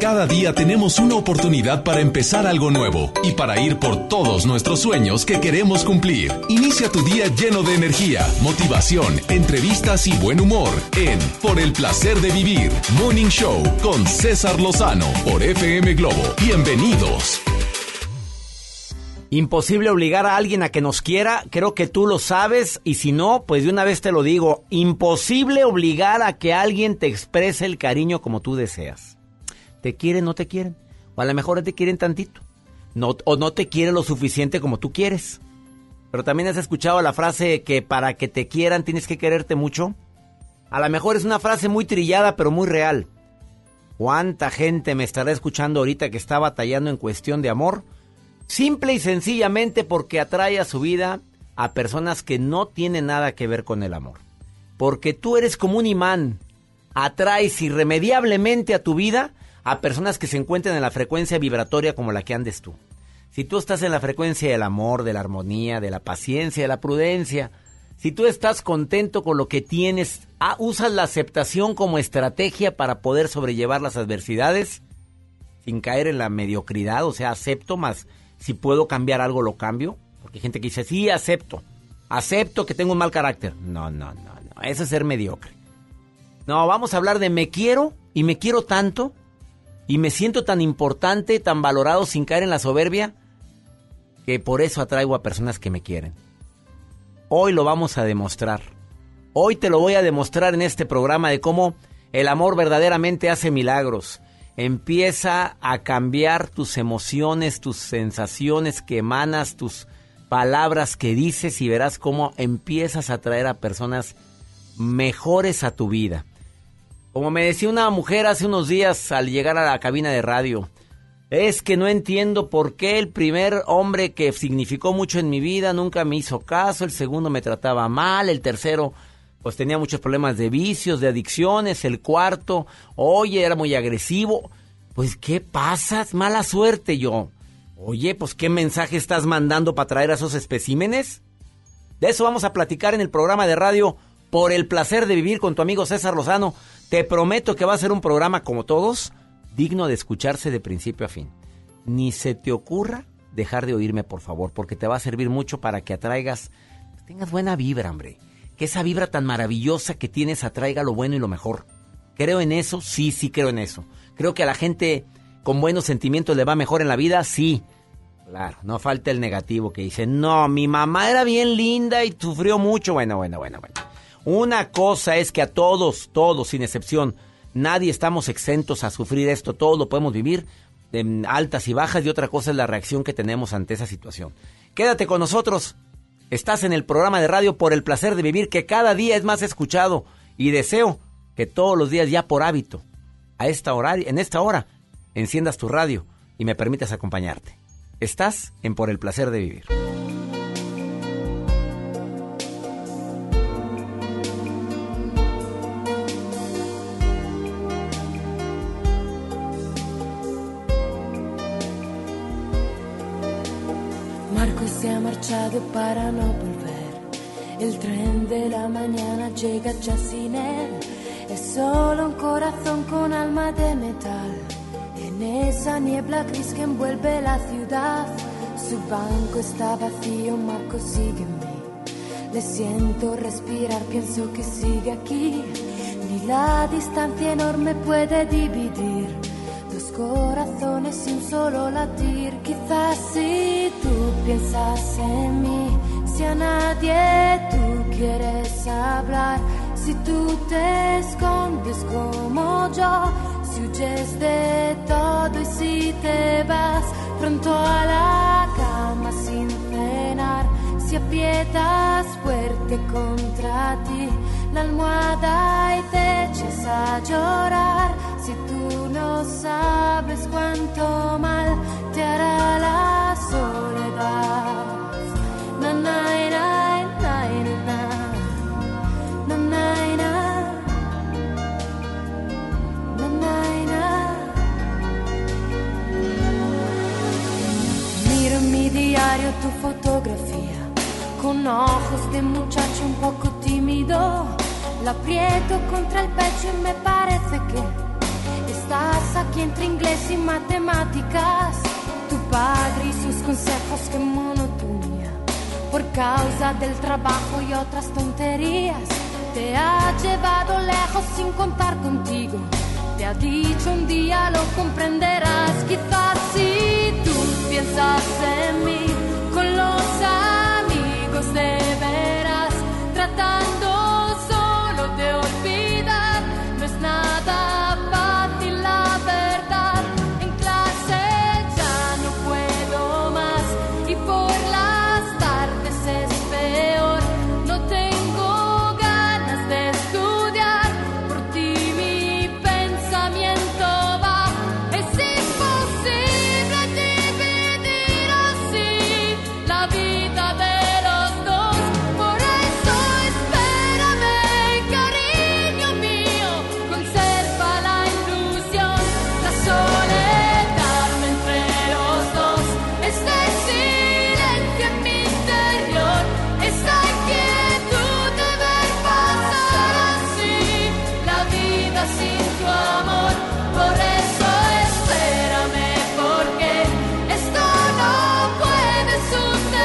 Cada día tenemos una oportunidad para empezar algo nuevo y para ir por todos nuestros sueños que queremos cumplir. Inicia tu día lleno de energía, motivación, entrevistas y buen humor en Por el Placer de Vivir, Morning Show con César Lozano por FM Globo. Bienvenidos. Imposible obligar a alguien a que nos quiera, creo que tú lo sabes, y si no, pues de una vez te lo digo, imposible obligar a que alguien te exprese el cariño como tú deseas. Te quieren, no te quieren, o a lo mejor te quieren tantito, no, o no te quieren lo suficiente como tú quieres. Pero también has escuchado la frase que para que te quieran tienes que quererte mucho. A lo mejor es una frase muy trillada pero muy real. ¿Cuánta gente me estará escuchando ahorita que está batallando en cuestión de amor? Simple y sencillamente porque atrae a su vida a personas que no tienen nada que ver con el amor. Porque tú eres como un imán. Atraes irremediablemente a tu vida a personas que se encuentren en la frecuencia vibratoria como la que andes tú. Si tú estás en la frecuencia del amor, de la armonía, de la paciencia, de la prudencia, si tú estás contento con lo que tienes, usas la aceptación como estrategia para poder sobrellevar las adversidades sin caer en la mediocridad, o sea, acepto más. Si puedo cambiar algo, lo cambio. Porque hay gente que dice, sí, acepto que tengo un mal carácter. No. Eso es ser mediocre. No, vamos a hablar de me quiero y me quiero tanto y me siento tan importante, tan valorado sin caer en la soberbia que por eso atraigo a personas que me quieren. Hoy lo vamos a demostrar. Hoy te lo voy a demostrar en este programa de cómo el amor verdaderamente hace milagros. Empieza a cambiar tus emociones, tus sensaciones que emanas, tus palabras que dices y verás cómo empiezas a atraer a personas mejores a tu vida. Como me decía una mujer hace unos días al llegar a la cabina de radio, es que no entiendo por qué el primer hombre que significó mucho en mi vida nunca me hizo caso, el segundo me trataba mal, el tercero pues tenía muchos problemas de vicios, de adicciones. El cuarto, oye, era muy agresivo. Pues, ¿qué pasas? Mala suerte yo. Oye, pues, ¿qué mensaje estás mandando para traer a esos especímenes? De eso vamos a platicar en el programa de radio Por el Placer de Vivir con tu amigo César Lozano. Te prometo que va a ser un programa, como todos, digno de escucharse de principio a fin. Ni se te ocurra dejar de oírme, por favor, porque te va a servir mucho para que atraigas, tengas buena vibra, hombre. Que esa vibra tan maravillosa que tienes atraiga lo bueno y lo mejor. Creo en eso, sí creo en eso. Creo que a la gente con buenos sentimientos le va mejor en la vida, sí. Claro, no falta el negativo que dice, no, mi mamá era bien linda y sufrió mucho. Bueno. Una cosa es que a todos, sin excepción, nadie estamos exentos a sufrir esto. Todos lo podemos vivir en altas y bajas y otra cosa es la reacción que tenemos ante esa situación. Quédate con nosotros. Estás en el programa de radio Por el Placer de Vivir, que cada día es más escuchado, y deseo que todos los días ya por hábito, a esta hora, en esta hora, enciendas tu radio y me permitas acompañarte. Estás en Por el Placer de Vivir. Se ha marchado para no volver. El tren de la mañana llega ya sin él. Es solo un corazón con alma de metal. En esa niebla gris que envuelve la ciudad. Su banco está vacío, Marco sigue en mí. Le siento respirar, pienso que sigue aquí. Ni la distancia enorme puede dividir dos corazones sin un solo latir. Quizás si tú piensas en mí, si a nadie tú quieres hablar, si tú te escondes como yo, si huyes de todo y si te vas pronto a la cama sin cenar, si aprietas fuerte contra ti la almohada y te echas a llorar, si tú no sabes cuánto mal te hará la soledad. Na na na na na na na na na na na. diario tu fotografía, con ojos de muchacho un poco tímido, la aprieto contra el pecho y me parece que estás aquí entre inglés y matemáticas, tu padre y sus consejos, que monotonía, por causa del trabajo y otras tonterías, te ha llevado lejos sin contar contigo, te ha dicho un día lo comprenderás, quizás si tú piensas en mí, con los amigos de veras, tratando solo de olvidar, no es nada fácil la verdad, en clase ya no puedo más, y por las tardes es peor, no tengo ganas de estudiar, por ti mi pensamiento va, es imposible dividir así la vida de los dos, por eso espérame, cariño mío, conserva la ilusión, la soledad entre los dos, este silencio en mi interior, esta inquietud de ver pasar así la vida sin tu amor, por eso espérame, porque esto no puede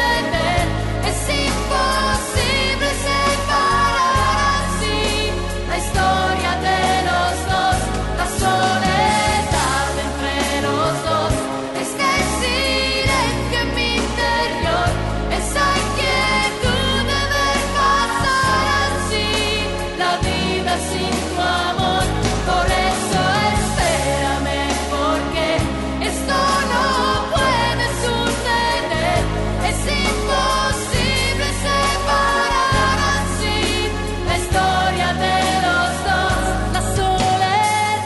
suceder, es imposible separar así la historia de los dos, la soledad entre los dos, este silencio en mi interior, esa inquietud de ver pasar así la vida sin tu amor, por eso espérame, porque esto no puede suceder, es imposible separar así la historia de los dos, la soledad.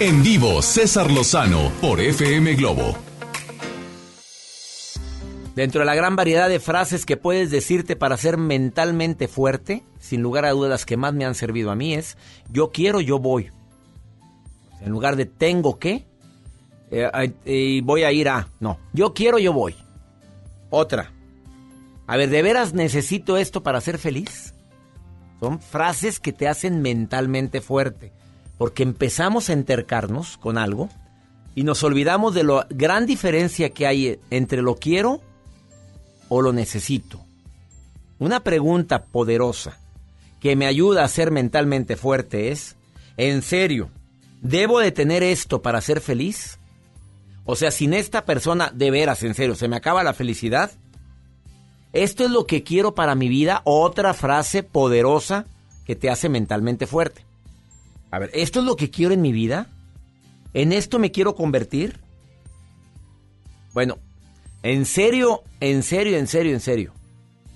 En vivo, César Lozano por FM Globo. Dentro de la gran variedad de frases que puedes decirte para ser mentalmente fuerte, sin lugar a dudas las que más me han servido a mí es yo quiero, yo voy. En lugar de tengo que, voy a ir a... No, yo quiero, yo voy. Otra. A ver, ¿de veras necesito esto para ser feliz? Son frases que te hacen mentalmente fuerte, porque empezamos a entercarnos con algo y nos olvidamos de la gran diferencia que hay entre lo quiero o lo necesito. Una pregunta poderosa que me ayuda a ser mentalmente fuerte es, ¿en serio debo de tener esto para ser feliz? O sea, sin esta persona, de veras, en serio, ¿se me acaba la felicidad? ¿Esto es lo que quiero para mi vida? Otra frase poderosa que te hace mentalmente fuerte. A ver, ¿esto es lo que quiero en mi vida? ¿En esto me quiero convertir? Bueno, en serio.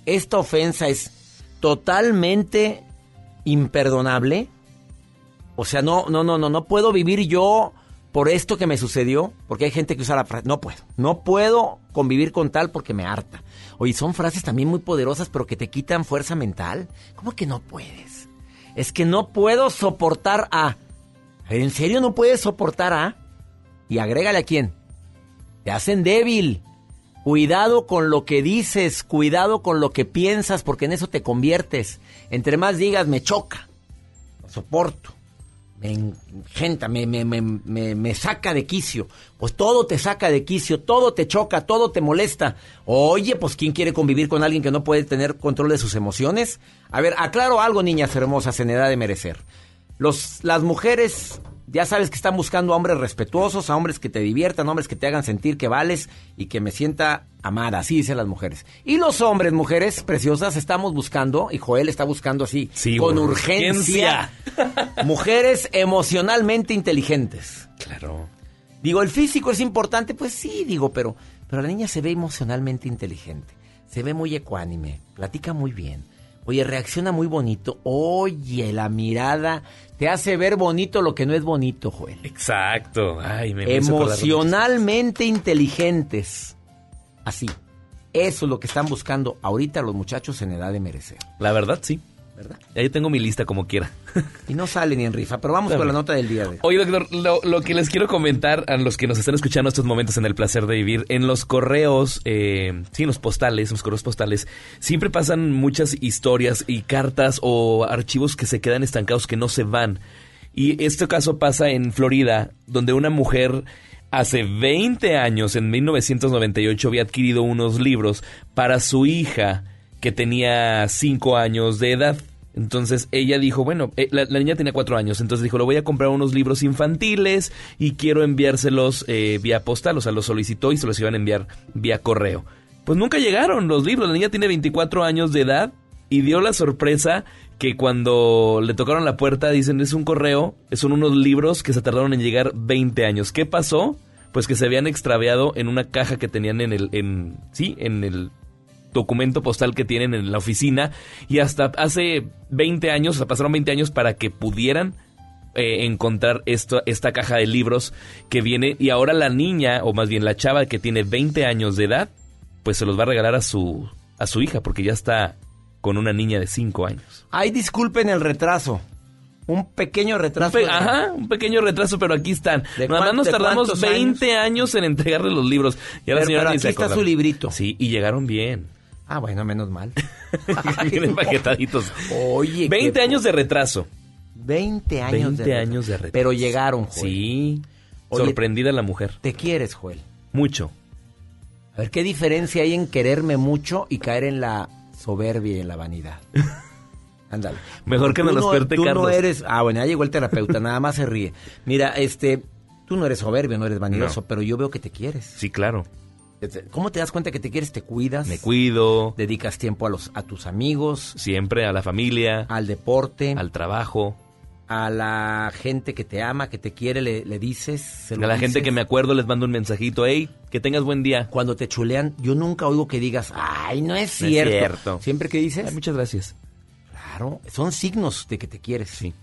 Esta ofensa es totalmente imperdonable. O sea, no puedo vivir yo por esto que me sucedió. Porque hay gente que usa la frase, no puedo convivir con tal porque me harta. Oye, son frases también muy poderosas, pero que te quitan fuerza mental. ¿Cómo que no puedes? Es que no puedo soportar a... ¿En serio no puedes soportar a...? Y agrégale a quién. Te hacen débil. Cuidado con lo que dices, cuidado con lo que piensas, porque en eso te conviertes. Entre más digas, me choca, no soporto, me engenta, me saca de quicio. Pues todo te saca de quicio, todo te choca, todo te molesta. Oye, pues ¿quién quiere convivir con alguien que no puede tener control de sus emociones? A ver, aclaro algo, niñas hermosas en edad de merecer. Las mujeres, ya sabes que están buscando a hombres respetuosos, a hombres que te diviertan, a hombres que te hagan sentir que vales y que me sienta amada, así dicen las mujeres. Y los hombres, mujeres preciosas, estamos buscando, y Joel está buscando así, sí, con urgencia, mujeres emocionalmente inteligentes. Claro. Digo, el físico es importante, pues sí, digo, pero la niña se ve emocionalmente inteligente, se ve muy ecuánime, platica muy bien. Oye, reacciona muy bonito. Oye, la mirada te hace ver bonito lo que no es bonito, Joel. Exacto. Ay, me emocionalmente inteligentes. Así. Eso es lo que están buscando ahorita los muchachos en edad de merecer. La verdad, sí. ¿verdad? Ya yo tengo mi lista como quiera. Y no sale ni en rifa, pero vamos con la nota del día. Oye, doctor, lo que les quiero comentar a los que nos están escuchando estos momentos en El Placer de Vivir, en los correos, sí, en los postales, siempre pasan muchas historias y cartas o archivos que se quedan estancados, que no se van. Y este caso pasa en Florida, donde una mujer hace 20 años, en 1998, había adquirido unos libros para su hija, que tenía 5 años de edad. Entonces ella dijo, bueno, la niña tenía 4 años, entonces dijo, le voy a comprar unos libros infantiles y quiero enviárselos vía postal. O sea, los solicitó y se los iban a enviar vía correo. Pues nunca llegaron los libros. La niña tiene 24 años de edad y dio la sorpresa que cuando le tocaron la puerta dicen, es un correo, son unos libros que se tardaron en llegar 20 años. ¿Qué pasó? Pues que se habían extraviado en una caja que tenían en el documento postal que tienen en la oficina, y hasta hace 20 años, o sea, pasaron 20 años para que pudieran encontrar esta caja de libros que viene, y ahora la niña, o más bien la chava que tiene 20 años de edad, pues se los va a regalar a su hija, porque ya está con una niña de 5 años. Ay, disculpen el retraso. Un pequeño retraso. Un pequeño retraso, pero aquí están. Nada más nos tardamos 20 años en entregarle los libros. Y a la señora ni se acuerda. Pero aquí está su librito. Sí, y llegaron bien. Ah, bueno, menos mal. Tienen paquetaditos. Oye. 20 años de retraso. 20 años de retraso. Pero llegaron, Joel. Sí. Oye, sorprendida la mujer. ¿Te quieres, Joel? Mucho. A ver, ¿qué diferencia hay en quererme mucho y caer en la soberbia y en la vanidad? Ándale. Mejor que me lo esperte, Carlos. Tú no eres... Ah, bueno, ya llegó el terapeuta, nada más se ríe. Mira, tú no eres soberbio, no eres vanidoso, no, pero yo veo que te quieres. Sí, claro. ¿Cómo te das cuenta que te quieres? Te cuidas. Me cuido. Dedicas tiempo a tus amigos. Siempre, a la familia. Al deporte. Al trabajo. A la gente que te ama, que te quiere, le dices. Gente que me acuerdo les mando un mensajito. Hey, que tengas buen día. Cuando te chulean, yo nunca oigo que digas, ay, no es cierto. No es cierto. Siempre que dices, ay, muchas gracias. Claro, son signos de que te quieres. Sí.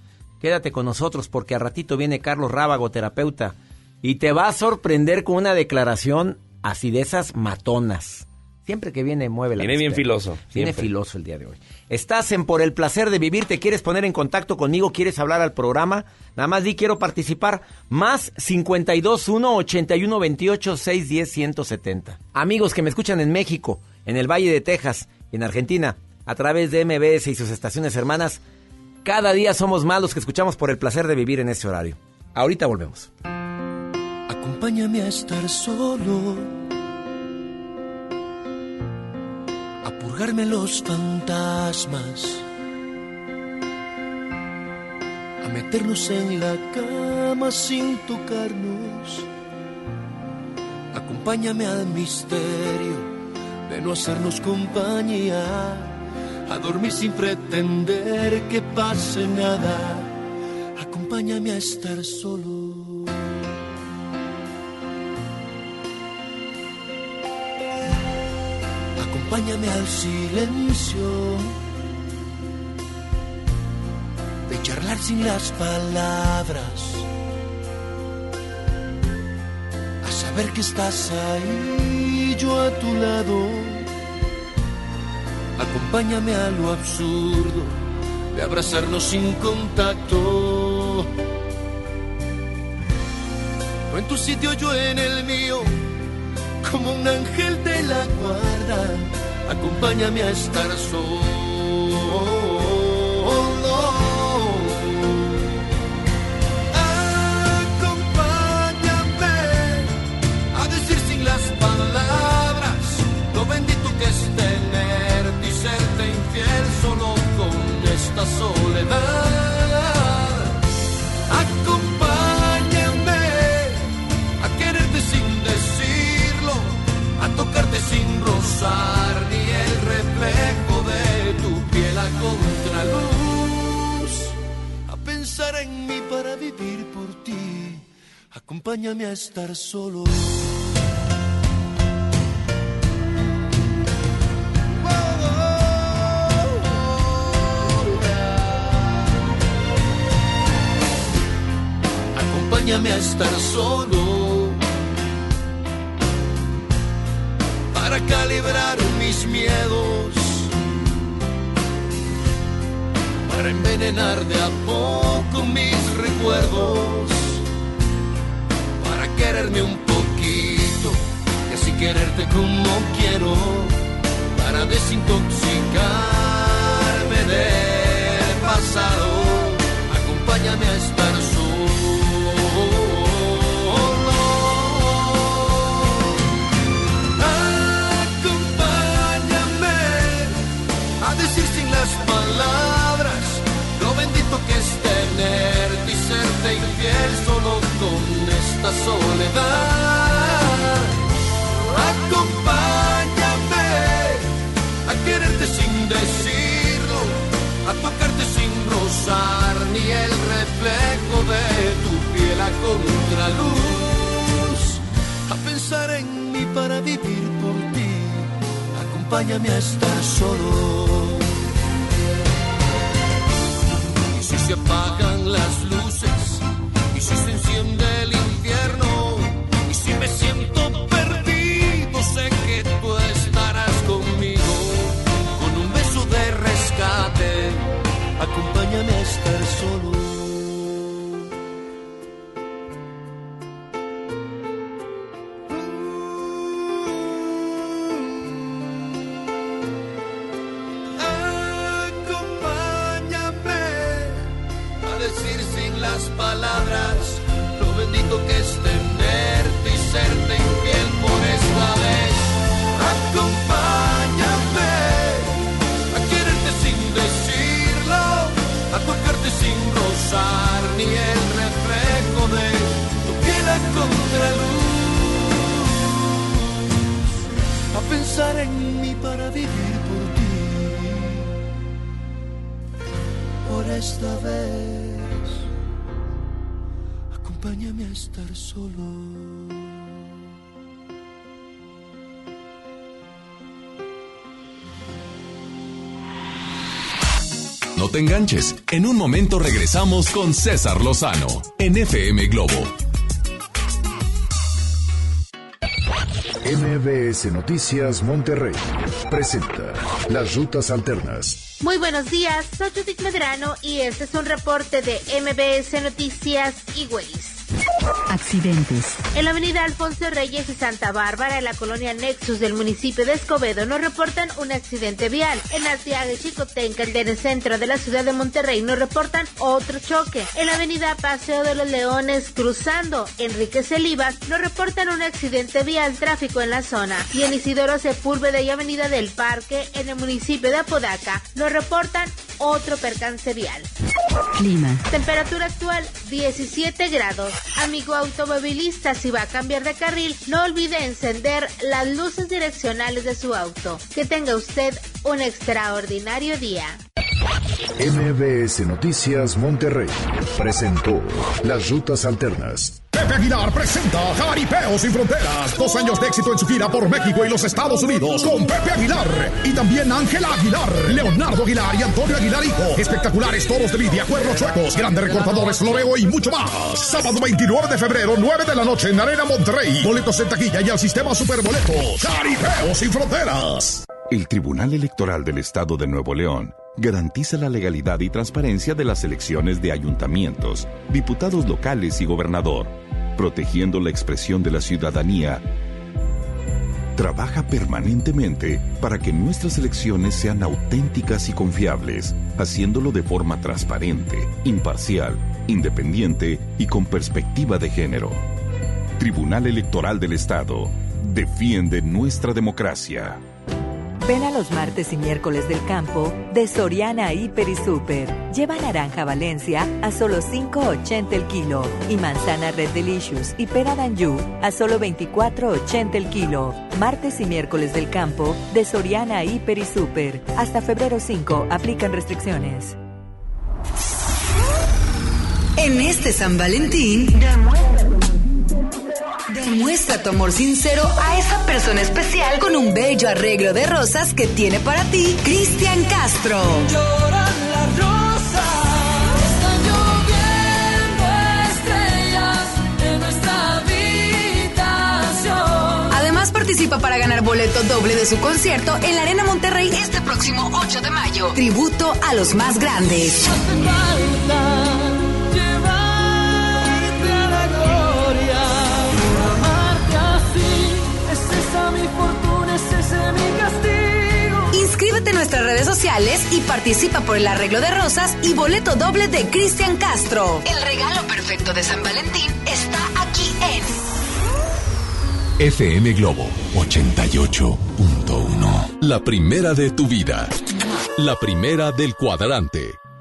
Quédate con nosotros porque al ratito viene Carlos Rábago, terapeuta, y te va a sorprender con una declaración así de esas matonas. Siempre que viene, mueve la... Viene bien filoso. Viene filoso el día de hoy. Estás en Por el Placer de Vivir, te quieres poner en contacto conmigo, quieres hablar al programa, nada más di quiero participar, más 52 1 81 28 610 170. Amigos que me escuchan en México, en el Valle de Texas, en Argentina, a través de MVS y sus estaciones hermanas, cada día somos más los que escuchamos Por el Placer de Vivir en este horario. Ahorita volvemos. Acompáñame a estar solo, a purgarme los fantasmas, a meternos en la cama sin tocarnos. Acompáñame al misterio de no hacernos compañía, a dormir sin pretender que pase nada. Acompáñame a estar solo. Acompáñame al silencio de charlar sin las palabras, a saber que estás ahí, yo a tu lado. Acompáñame a lo absurdo de abrazarnos sin contacto, o en tu sitio yo en el mío, como un ángel de la guarda. Acompáñame a estar solo. Acompáñame a decir sin las palabras lo bendito que es tenerte y serte infiel solo con esta soledad. Acompáñame a quererte sin decir, a tocarte sin rozar ni el reflejo de tu piel a contraluz, a pensar en mí para vivir por ti. Acompáñame a estar solo. Acompáñame a estar solo, para calibrar mis miedos, para envenenar de a poco mis recuerdos, para quererme un poquito y así quererte como quiero, para desintoxicarme del pasado. Acompáñame a estar solo. Palabras, lo bendito que es tenerte y serte infiel solo con esta soledad. Acompáñame a quererte sin decirlo, a tocarte sin rozar ni el reflejo de tu piel a contraluz, a pensar en mí para vivir por ti. Acompáñame a estar solo. Y si se apagan las luces, y si se enciende el infierno, y si me siento perdido, sé que tú estarás conmigo. Con un beso de rescate, acompáñame a estar solo. No te enganches, en un momento regresamos con César Lozano en FM Globo. MVS Noticias Monterrey presenta Las Rutas Alternas. Muy buenos días, soy Judith Medrano y este es un reporte de MVS Noticias y Waze. Accidentes. En la avenida Alfonso Reyes y Santa Bárbara, en la colonia Nexus del municipio de Escobedo, nos reportan un accidente vial. En Arteaga y Chicotenca, en el centro de la ciudad de Monterrey, nos reportan otro choque. En la avenida Paseo de los Leones, cruzando Enrique Celivas, nos reportan un accidente vial, tráfico en la zona. Y en Isidoro Sepúlveda y avenida del Parque, en el municipio de Apodaca, nos reportan otro percance vial. Clima. Temperatura actual 17 grados. Amigo automovilista, si va a cambiar de carril, no olvide encender las luces direccionales de su auto. Que tenga usted un extraordinario día. MVS Noticias Monterrey presentó Las Rutas Alternas. Pepe Aguilar presenta Jaripeo Sin Fronteras. 2 años de éxito en su gira por México y los Estados Unidos con Pepe Aguilar y también Ángel Aguilar, Leonardo Aguilar y Antonio Aguilar hijo. Espectaculares toros de lidia, cuernos chuecos, grandes recortadores, floreo y mucho más. Sábado 29 de febrero, 9 de la noche en Arena Monterrey. Boletos en taquilla y al sistema Superboletos. Jaripeo Sin Fronteras. El Tribunal Electoral del Estado de Nuevo León garantiza la legalidad y transparencia de las elecciones de ayuntamientos, diputados locales y gobernador, protegiendo la expresión de la ciudadanía. Trabaja permanentemente para que nuestras elecciones sean auténticas y confiables, haciéndolo de forma transparente, imparcial, independiente y con perspectiva de género. Tribunal Electoral del Estado defiende nuestra democracia. Ven a los martes y miércoles del campo de Soriana Hiper y Super. Lleva naranja Valencia a solo $5.80 el kilo y manzana Red Delicious y pera Danju a solo $24.80 el kilo. Martes y miércoles del campo de Soriana Hiper y Super. Hasta febrero 5 aplican restricciones. En este San Valentín, demuestra tu amor sincero a esa persona especial con un bello arreglo de rosas que tiene para ti Cristian Castro. Lloran las rosas, están lloviendo estrellas en nuestra habitación. Además participa para ganar boleto doble de su concierto en la Arena Monterrey este próximo 8 de mayo. Radio, tributo a los más grandes. Inscríbete en nuestras redes sociales y participa por el arreglo de rosas y boleto doble de Cristian Castro. El regalo perfecto de San Valentín está aquí en FM Globo 88.1. La primera de tu vida. La primera del cuadrante.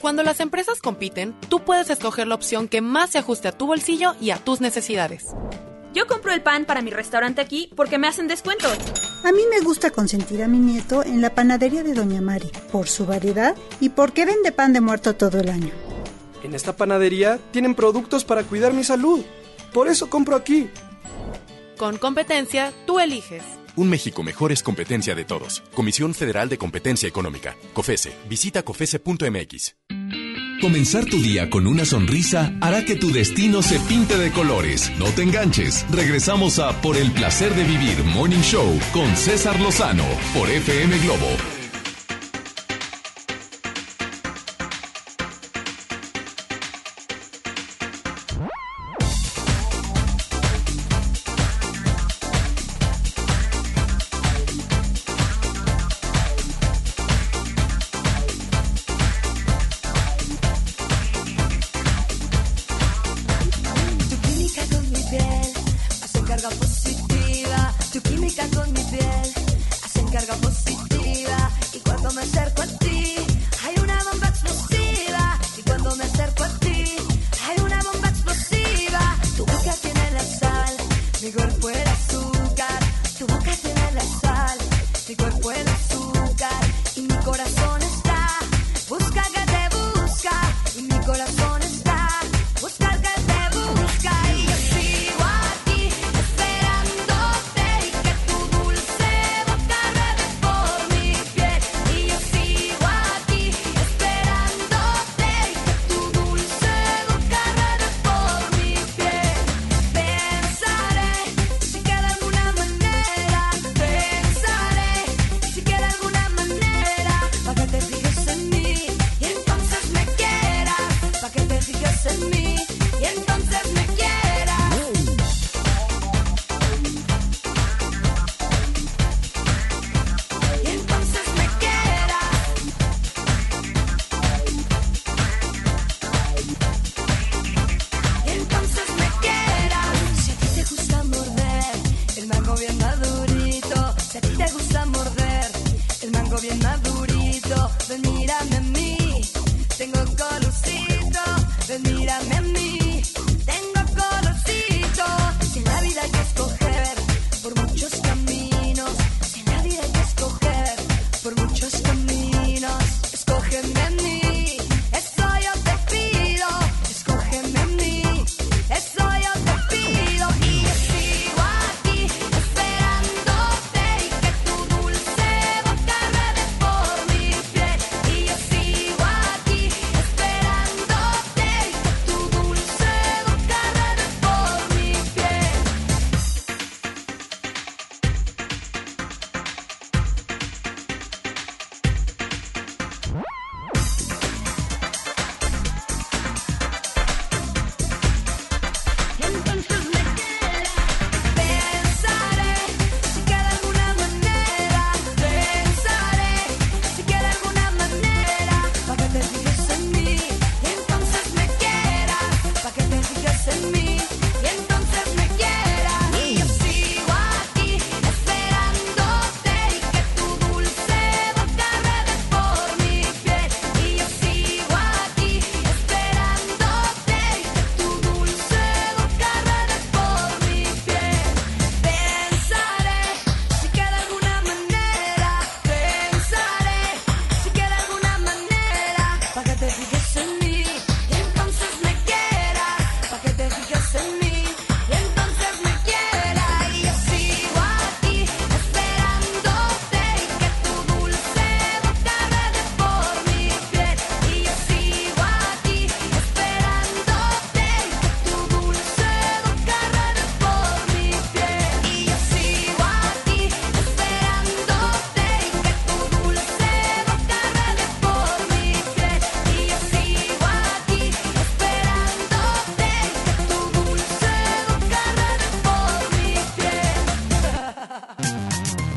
Cuando las empresas compiten, tú puedes escoger la opción que más se ajuste a tu bolsillo y a tus necesidades. Yo compro el pan para mi restaurante aquí porque me hacen descuentos. A mí me gusta consentir a mi nieto en la panadería de Doña Mari, por su variedad y porque vende pan de muerto todo el año. En esta panadería tienen productos para cuidar mi salud. Por eso compro aquí. Con competencia, tú eliges. Un México mejor es competencia de todos. Comisión Federal de Competencia Económica. Cofece. Visita cofece.mx. Comenzar tu día con una sonrisa hará que tu destino se pinte de colores. No te enganches. Regresamos a Por el Placer de Vivir Morning Show con César Lozano por FM Globo.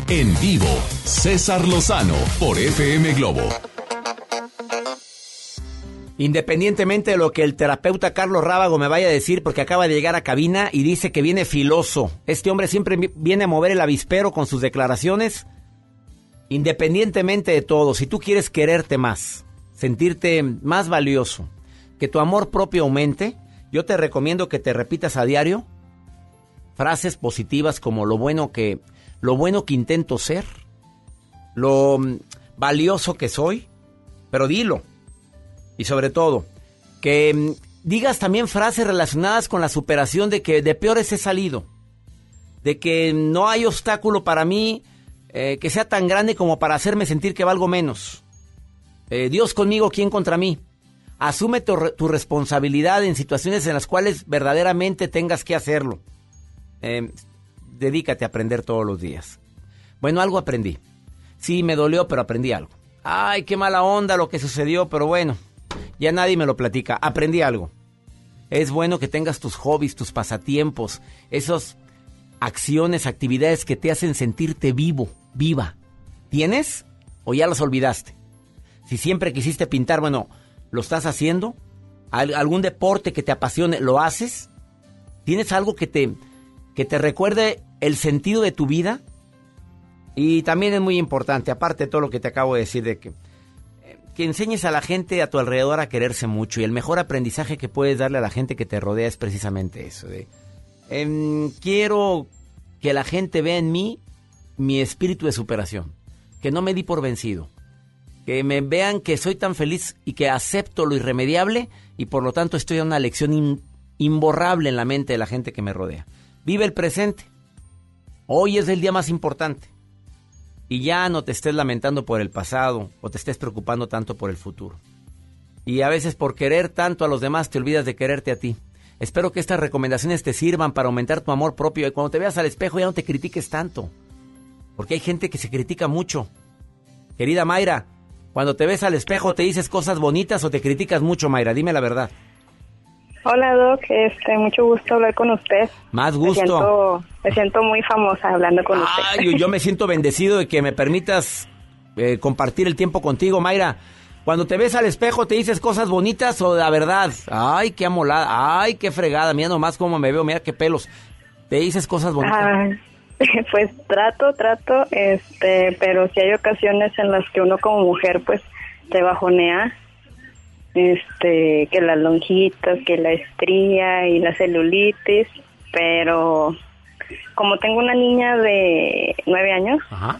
En vivo, César Lozano por FM Globo. Independientemente de lo que el terapeuta Carlos Rábago me vaya a decir, porque acaba de llegar a cabina y dice que viene filoso. Este hombre siempre viene a mover el avispero con sus declaraciones. Independientemente de todo, si tú quieres quererte más, sentirte más valioso, que tu amor propio aumente, yo te recomiendo que te repitas a diario frases positivas como lo bueno que intento ser, lo valioso que soy, pero dilo. Y sobre todo, que digas también frases relacionadas con la superación de que de peores he salido, de que no hay obstáculo para mí que sea tan grande como para hacerme sentir que valgo menos. Dios conmigo, ¿quién contra mí? Asume tu responsabilidad en situaciones en las cuales verdaderamente tengas que hacerlo. Dedícate a aprender todos los días. Bueno, algo aprendí. Sí, me dolió, pero aprendí algo. Ay, qué mala onda lo que sucedió, pero bueno, ya nadie me lo platica. Aprendí algo. Es bueno que tengas tus hobbies, tus pasatiempos, esas acciones, actividades que te hacen sentirte vivo, viva. ¿Tienes o ya las olvidaste? Si siempre quisiste pintar, bueno, ¿lo estás haciendo? ¿Algún deporte que te apasione, lo haces? ¿Tienes algo que te recuerde el sentido de tu vida? Y también es muy importante, aparte de todo lo que te acabo de decir, de que enseñes a la gente a tu alrededor a quererse mucho. Y el mejor aprendizaje que puedes darle a la gente que te rodea es precisamente eso. Quiero que la gente vea en mí mi espíritu de superación, que no me di por vencido, que me vean que soy tan feliz y que acepto lo irremediable y por lo tanto estoy en una lección imborrable en la mente de la gente que me rodea. Vive el presente. Hoy es el día más importante. Y ya no te estés lamentando por el pasado o te estés preocupando tanto por el futuro. Y a veces por querer tanto a los demás te olvidas de quererte a ti. Espero que estas recomendaciones te sirvan para aumentar tu amor propio. Y cuando te veas al espejo ya no te critiques tanto. Porque hay gente que se critica mucho. Querida Mayra, cuando te ves al espejo, ¿te dices cosas bonitas o te criticas mucho, Mayra? Dime la verdad. Hola, Doc, mucho gusto hablar con usted. Más gusto. Me siento muy famosa hablando con usted. Yo me siento bendecido de que me permitas compartir el tiempo contigo, Mayra. Cuando te ves al espejo, ¿te dices cosas bonitas o la verdad? Ay, qué amolada, ay, qué fregada, mira nomás cómo me veo, mira qué pelos. ¿Te dices cosas bonitas? Pues trato, pero sí hay ocasiones en las que uno como mujer, pues, te bajonea. Que las lonjitas, que la estría y la celulitis, pero como tengo una niña de 9 años, ajá,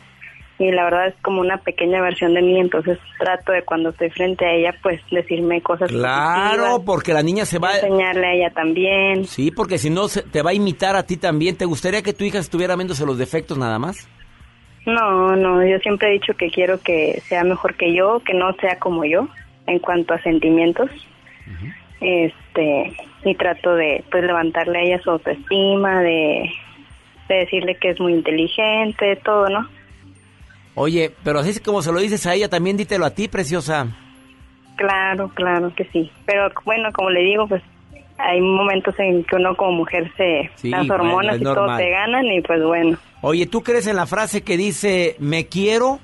y la verdad es como una pequeña versión de mí, entonces trato de cuando estoy frente a ella, pues decirme cosas positivas, porque la niña se va a enseñarle a ella también. Sí, porque si no te va a imitar a ti también. ¿Te gustaría que tu hija estuviera viéndose los defectos nada más? No, yo siempre he dicho que quiero que sea mejor que yo, que no sea como yo. En cuanto a sentimientos, uh-huh, y trato de, pues, levantarle a ella su autoestima, de decirle que es muy inteligente, todo, ¿no? Oye, pero así como se lo dices a ella, también dítelo a ti, preciosa. Claro que sí. Pero bueno, como le digo, pues hay momentos en que uno como mujer las hormonas y todo te ganan y pues bueno. Oye, ¿tú crees en la frase que dice, me quiero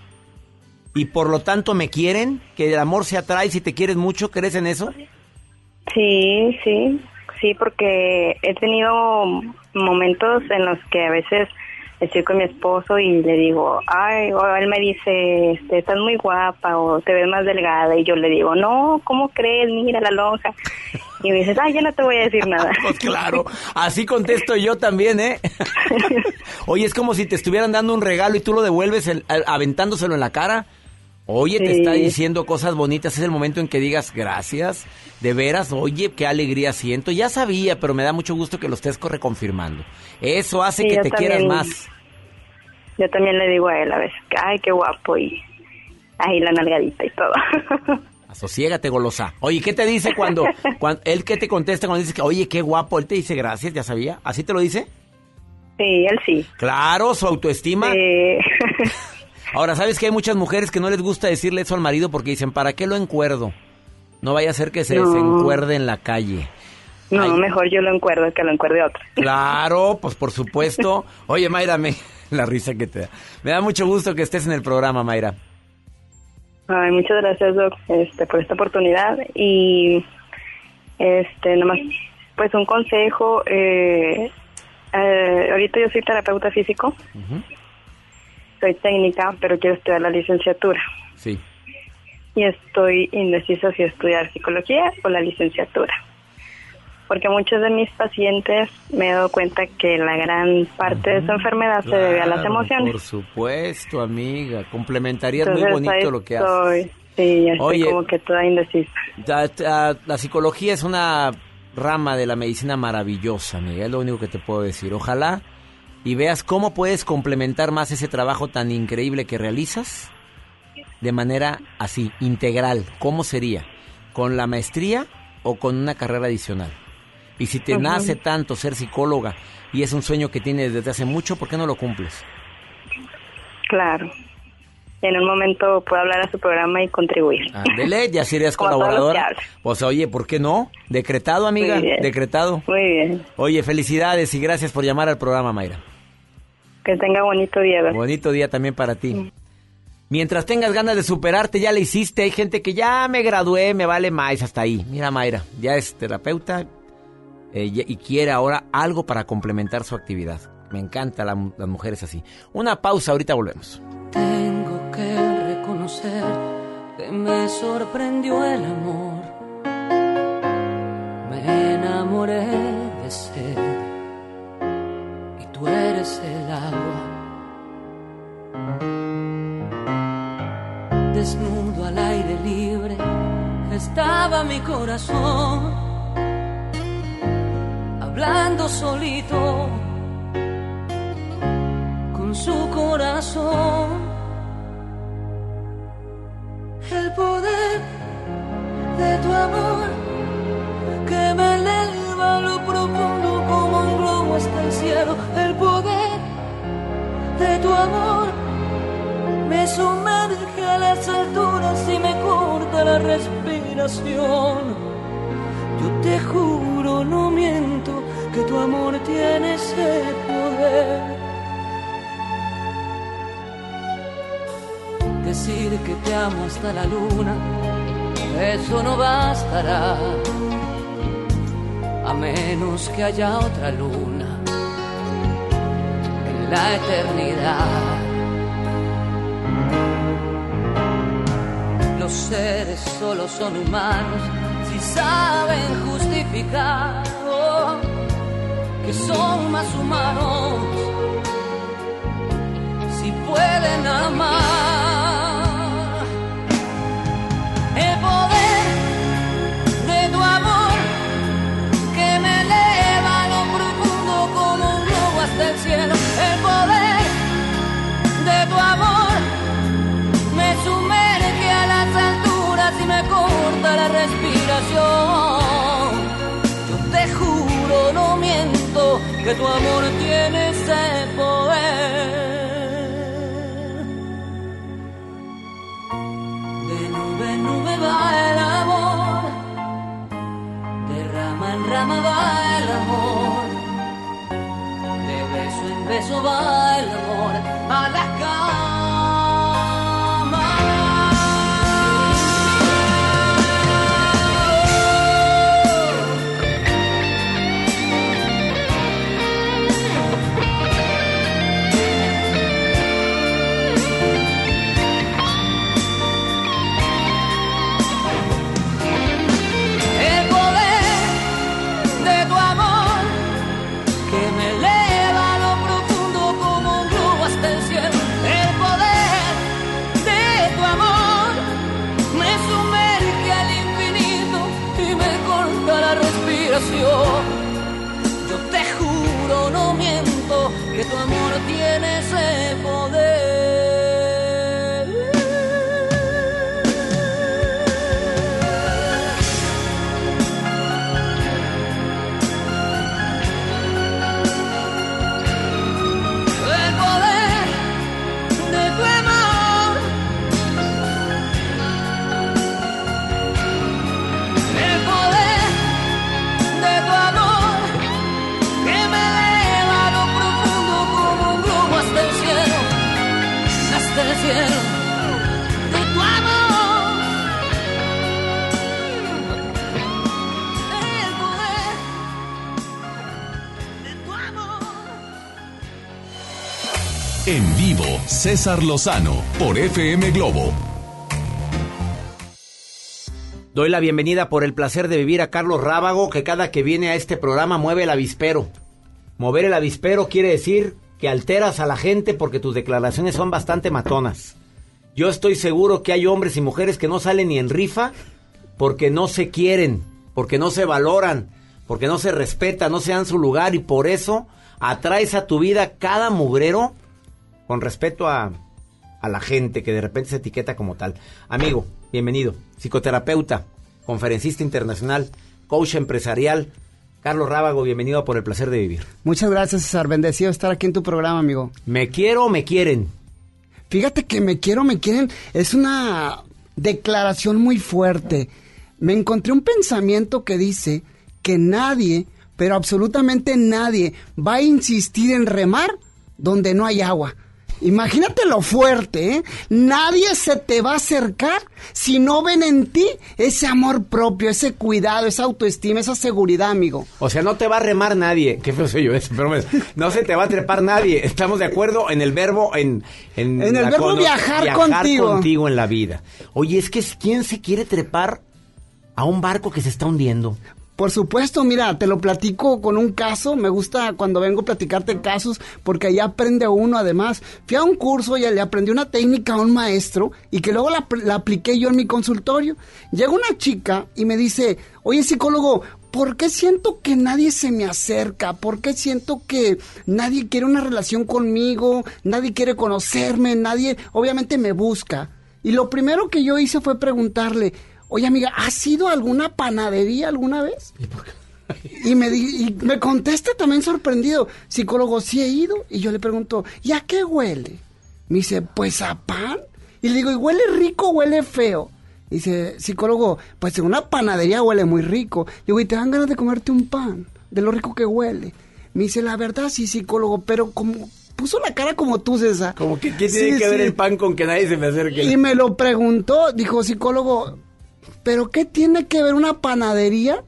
y por lo tanto me quieren, que el amor se atrae si te quieres mucho? ¿Crees en eso? Sí, porque he tenido momentos en los que a veces estoy con mi esposo y le digo, ay, o él me dice, estás muy guapa o te ves más delgada, y yo le digo, no, ¿cómo crees? Mira la lonja. Y me dices, ay, ya no te voy a decir nada. Pues claro, así contesto yo también, ¿eh? Oye, es como si te estuvieran dando un regalo y tú lo devuelves aventándoselo en la cara. Oye, sí, te está diciendo cosas bonitas, es el momento en que digas gracias, de veras, oye, qué alegría siento, ya sabía, pero me da mucho gusto que lo estés reconfirmando. Eso hace sí, que te también, quieras más. Yo también le digo a él a veces, ay, qué guapo, y ahí la nalgadita y todo. Asosiégate, golosa. Oye, ¿qué te dice cuando él que te contesta cuando dices que, oye, qué guapo, él te dice gracias, ya sabía, ¿así te lo dice? Sí, él sí. Claro, su autoestima. Sí. Ahora, ¿sabes que hay muchas mujeres que no les gusta decirle eso al marido porque dicen, ¿para qué lo encuerdo? No vaya a ser que se encuerde en la calle. No, ay, mejor yo lo encuerdo que lo encuerde otro. Claro, pues por supuesto. Oye, Mayra, la risa que te da. Me da mucho gusto que estés en el programa, Mayra. Ay, muchas gracias, Doc, por esta oportunidad. Y, nomás, pues un consejo. Ahorita yo soy terapeuta físico. Uh-huh. Soy técnica, pero quiero estudiar la licenciatura. Sí. Y estoy indecisa si estudiar psicología o la licenciatura. Porque muchos de mis pacientes me he dado cuenta que la gran parte de su enfermedad se debe a las emociones. Por supuesto, amiga. Complementarías muy bonito lo que haces. Sí, ya estoy como que toda indecisa. La psicología es una rama de la medicina maravillosa, amiga. Es lo único que te puedo decir. Ojalá y veas cómo puedes complementar más ese trabajo tan increíble que realizas de manera así, integral. ¿Cómo sería? ¿Con la maestría o con una carrera adicional? Y si te nace tanto ser psicóloga y es un sueño que tienes desde hace mucho, ¿por qué no lo cumples? Claro. En un momento puedo hablar a su programa y contribuir. Ándele, ya si eres colaboradora. Pues oye, ¿por qué no? Decretado, amiga. Muy bien. Decretado. Muy bien. Oye, felicidades y gracias por llamar al programa, Mayra. Que tenga bonito día. ¿Verdad? Bonito día también para ti. Mm. Mientras tengas ganas de superarte, ya le hiciste. Hay gente que ya me gradué, me vale más hasta ahí. Mira, Mayra, ya es terapeuta y quiere ahora algo para complementar su actividad. Me encantan las mujeres así. Una pausa, ahorita volvemos. Tengo que reconocer que me sorprendió el amor. Me enamoré de sed y tú eres el agua. Desnudo al aire libre estaba mi corazón, hablando solito con su corazón. El poder de tu amor que me eleva a lo profundo como un globo hasta el cielo. El poder de tu amor me sumerge a las alturas y me corta la respiración. Yo te juro, no miento, que tu amor tiene ese poder. Decir que te amo hasta la luna, eso no bastará, a menos que haya otra luna en la eternidad. Los seres solo son humanos si saben justificar que son más humanos, si pueden amar. Yo te juro, no miento, que tu amor tiene ese poder. De nube en nube va el amor, de rama en rama va el amor, de beso en beso va el amor a la cama. Como tu amor tiene ese poder. El poder de tu amor, el poder de tu amor, que me eleva a lo profundo como un globo hasta el cielo, hasta el cielo de tu amor, el poder de tu amor. En vivo, César Lozano por FM Globo. Doy la bienvenida por el placer de vivir a Carlos Rábago, que cada que viene a este programa mueve el avispero. Mover el avispero quiere decir que alteras a la gente porque tus declaraciones son bastante matonas. Yo estoy seguro que hay hombres y mujeres que no salen ni en rifa porque no se quieren, porque no se valoran, porque no se respetan, no se dan su lugar, y por eso atraes a tu vida cada mugrero con respecto a la gente que de repente se etiqueta como tal. Amigo, bienvenido, psicoterapeuta, conferencista internacional, coach empresarial, Carlos Rábago, bienvenido a Por el Placer de Vivir. Muchas gracias, César, bendecido de estar aquí en tu programa, amigo. ¿Me quiero o me quieren? Fíjate que me quiero, me quieren, es una declaración muy fuerte. Me encontré un pensamiento que dice que nadie, pero absolutamente nadie, va a insistir en remar donde no hay agua. Imagínate lo fuerte, ¿eh? Nadie se te va a acercar si no ven en ti ese amor propio, ese cuidado, esa autoestima, esa seguridad, amigo. O sea, no te va a remar nadie. Qué feo soy yo eso, pero no se te va a trepar nadie. Estamos de acuerdo en el verbo, en el verbo viajar contigo. Viajar contigo en la vida. Oye, es que ¿quién se quiere trepar a un barco que se está hundiendo? Por supuesto, mira, te lo platico con un caso. Me gusta cuando vengo a platicarte casos porque ahí aprende uno. Además, fui a un curso y le aprendí una técnica a un maestro y que luego la apliqué yo en mi consultorio. Llega una chica y me dice, oye, psicólogo, ¿por qué siento que nadie se me acerca? ¿Por qué siento que nadie quiere una relación conmigo? Nadie quiere conocerme, nadie obviamente me busca. Y lo primero que yo hice fue preguntarle, oye, amiga, ¿has ido a alguna panadería alguna vez? ¿Y por qué? y me contesta también sorprendido, psicólogo, sí he ido. Y yo le pregunto, ¿y a qué huele? Me dice, pues a pan. Y le digo, ¿y huele rico o huele feo? Y dice, psicólogo, pues en una panadería huele muy rico. Le digo, ¿y te dan ganas de comerte un pan? De lo rico que huele. Me dice, la verdad sí, psicólogo, pero como... Puso la cara como tú, César. Como que ¿qué tiene que ver el pan con que nadie se me acerque? Y me lo preguntó, dijo, psicólogo... ¿Pero qué tiene que ver una panadería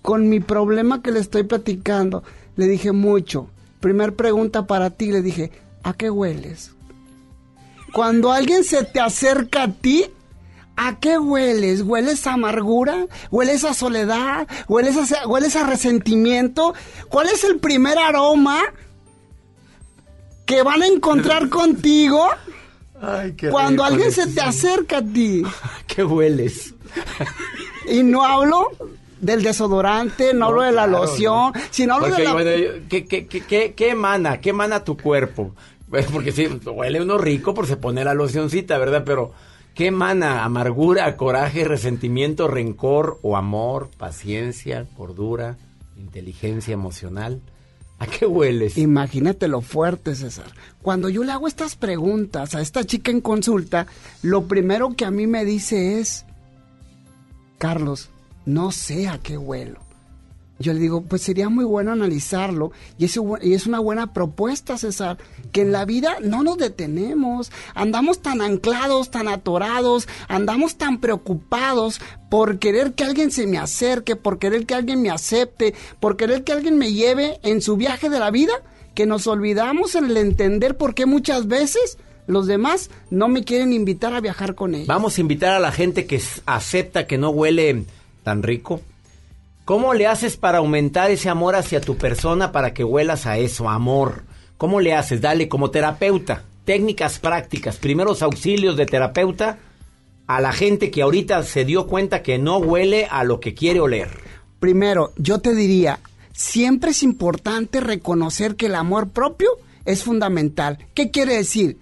con mi problema que le estoy platicando? Le dije, mucho. Primer pregunta para ti, le dije, ¿a qué hueles? Cuando alguien se te acerca a ti, ¿a qué hueles? ¿Hueles a amargura? ¿Hueles a soledad? ¿Hueles a resentimiento? ¿Cuál es el primer aroma que van a encontrar contigo? Ay, qué cuando rico, alguien se te acerca a ti. ¿Qué hueles? Y no hablo del desodorante, no hablo de la loción, no. Sino hablo porque, de la... Bueno, ¿qué emana? ¿Qué emana tu cuerpo? Porque sí, huele uno rico por se pone la locioncita, ¿verdad? Pero ¿qué emana? ¿Amargura, coraje, resentimiento, rencor o amor, paciencia, cordura, inteligencia emocional? ¿A qué hueles? Imagínate lo fuerte, César. Cuando yo le hago estas preguntas a esta chica en consulta, lo primero que a mí me dice es, Carlos, no sé a qué huelo. Yo le digo, pues sería muy bueno analizarlo, y es una buena propuesta, César, que en la vida no nos detenemos, andamos tan anclados, tan atorados, andamos tan preocupados por querer que alguien se me acerque, por querer que alguien me acepte, por querer que alguien me lleve en su viaje de la vida, que nos olvidamos en el entender por qué muchas veces los demás no me quieren invitar a viajar con ellos. Vamos a invitar a la gente que acepta que no huele tan rico. ¿Cómo le haces para aumentar ese amor hacia tu persona para que huelas a eso, amor? ¿Cómo le haces? Dale, como terapeuta, técnicas prácticas, primeros auxilios de terapeuta a la gente que ahorita se dio cuenta que no huele a lo que quiere oler. Primero, yo te diría, siempre es importante reconocer que el amor propio es fundamental. ¿Qué quiere decir?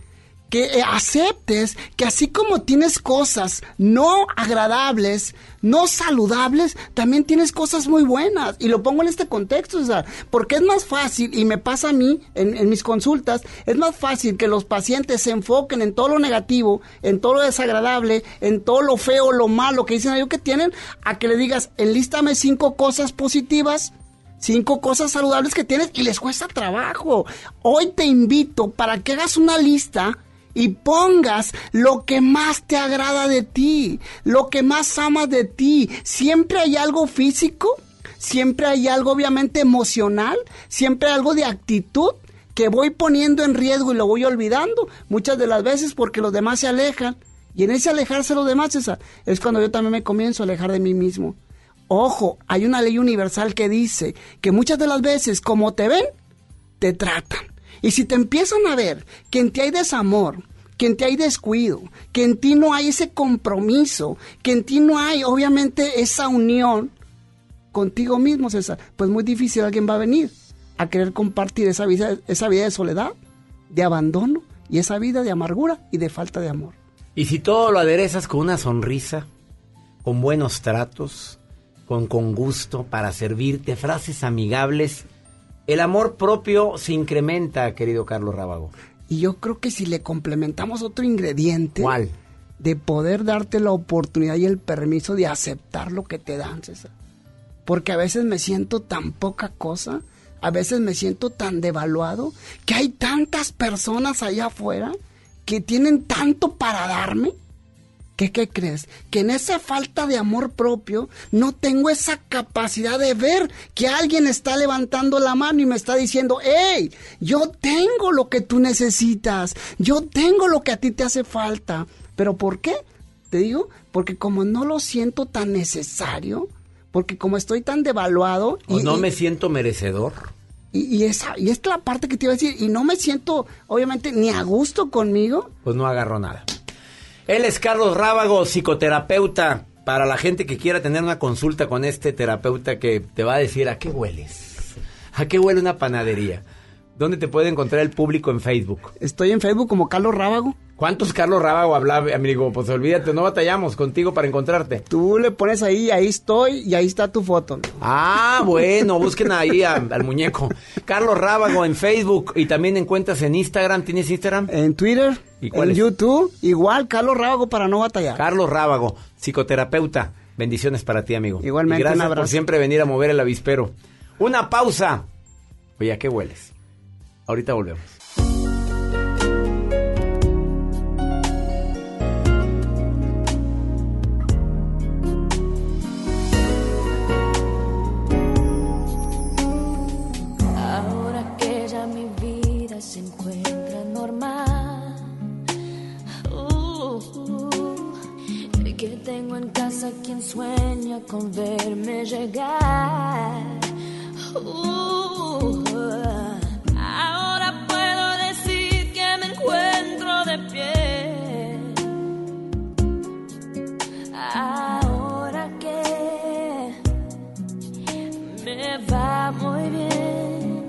Que aceptes que así como tienes cosas no agradables, no saludables, también tienes cosas muy buenas. Y lo pongo en este contexto, César, porque es más fácil, y me pasa a mí en mis consultas, es más fácil que los pacientes se enfoquen en todo lo negativo, en todo lo desagradable, en todo lo feo, lo malo que dicen ellos que tienen, a que le digas, enlístame 5 cosas positivas, 5 cosas saludables que tienes, y les cuesta trabajo. Hoy te invito para que hagas una lista y pongas lo que más te agrada de ti, lo que más amas de ti. Siempre hay algo físico, siempre hay algo obviamente emocional, siempre hay algo de actitud que voy poniendo en riesgo y lo voy olvidando muchas de las veces porque los demás se alejan. Y en ese alejarse los demás, César, es cuando yo también me comienzo a alejar de mí mismo. Ojo, hay una ley universal que dice que muchas de las veces como te ven, te tratan. Y si te empiezan a ver que en ti hay desamor, que en ti hay descuido, que en ti no hay ese compromiso, que en ti no hay obviamente esa unión contigo mismo, César, pues muy difícil alguien va a venir a querer compartir esa vida de soledad, de abandono y esa vida de amargura y de falta de amor. Y si todo lo aderezas con una sonrisa, con buenos tratos, con gusto para servirte, frases amigables, el amor propio se incrementa, querido Carlos Rábago. Y yo creo que si le complementamos otro ingrediente... ¿Cuál? De poder darte la oportunidad y el permiso de aceptar lo que te dan, César. Porque a veces me siento tan poca cosa, a veces me siento tan devaluado, que hay tantas personas allá afuera que tienen tanto para darme. ¿Qué crees? Que en esa falta de amor propio no tengo esa capacidad de ver que alguien está levantando la mano y me está diciendo, ¡hey! Yo tengo lo que tú necesitas, yo tengo lo que a ti te hace falta. ¿Pero por qué? Te digo, porque como no lo siento tan necesario, porque como estoy tan devaluado... me siento merecedor. Y esta es la parte que te iba a decir, y no me siento, obviamente, ni a gusto conmigo. Pues no agarro nada. Él es Carlos Rábago, psicoterapeuta, para la gente que quiera tener una consulta con este terapeuta que te va a decir ¿a qué hueles? ¿A qué huele una panadería? ¿Dónde te puede encontrar el público en Facebook? Estoy en Facebook como Carlos Rábago. ¿Cuántos Carlos Rábago hablaba? Me digo, pues olvídate, no batallamos contigo para encontrarte. Tú le pones ahí estoy y ahí está tu foto. Ah, bueno, busquen ahí al muñeco. Carlos Rábago en Facebook y también encuentras en Instagram. ¿Tienes Instagram? En Twitter, ¿y cuál en es? YouTube, igual Carlos Rábago para no batallar. Carlos Rábago, psicoterapeuta. Bendiciones para ti, amigo. Igualmente, y gracias un abrazo. Por siempre venir a mover el avispero. Una pausa. Oye, ¿a qué hueles? Ahorita volvemos. Quien sueña con verme llegar. Ahora puedo decir que me encuentro de pie. Ahora que me va muy bien.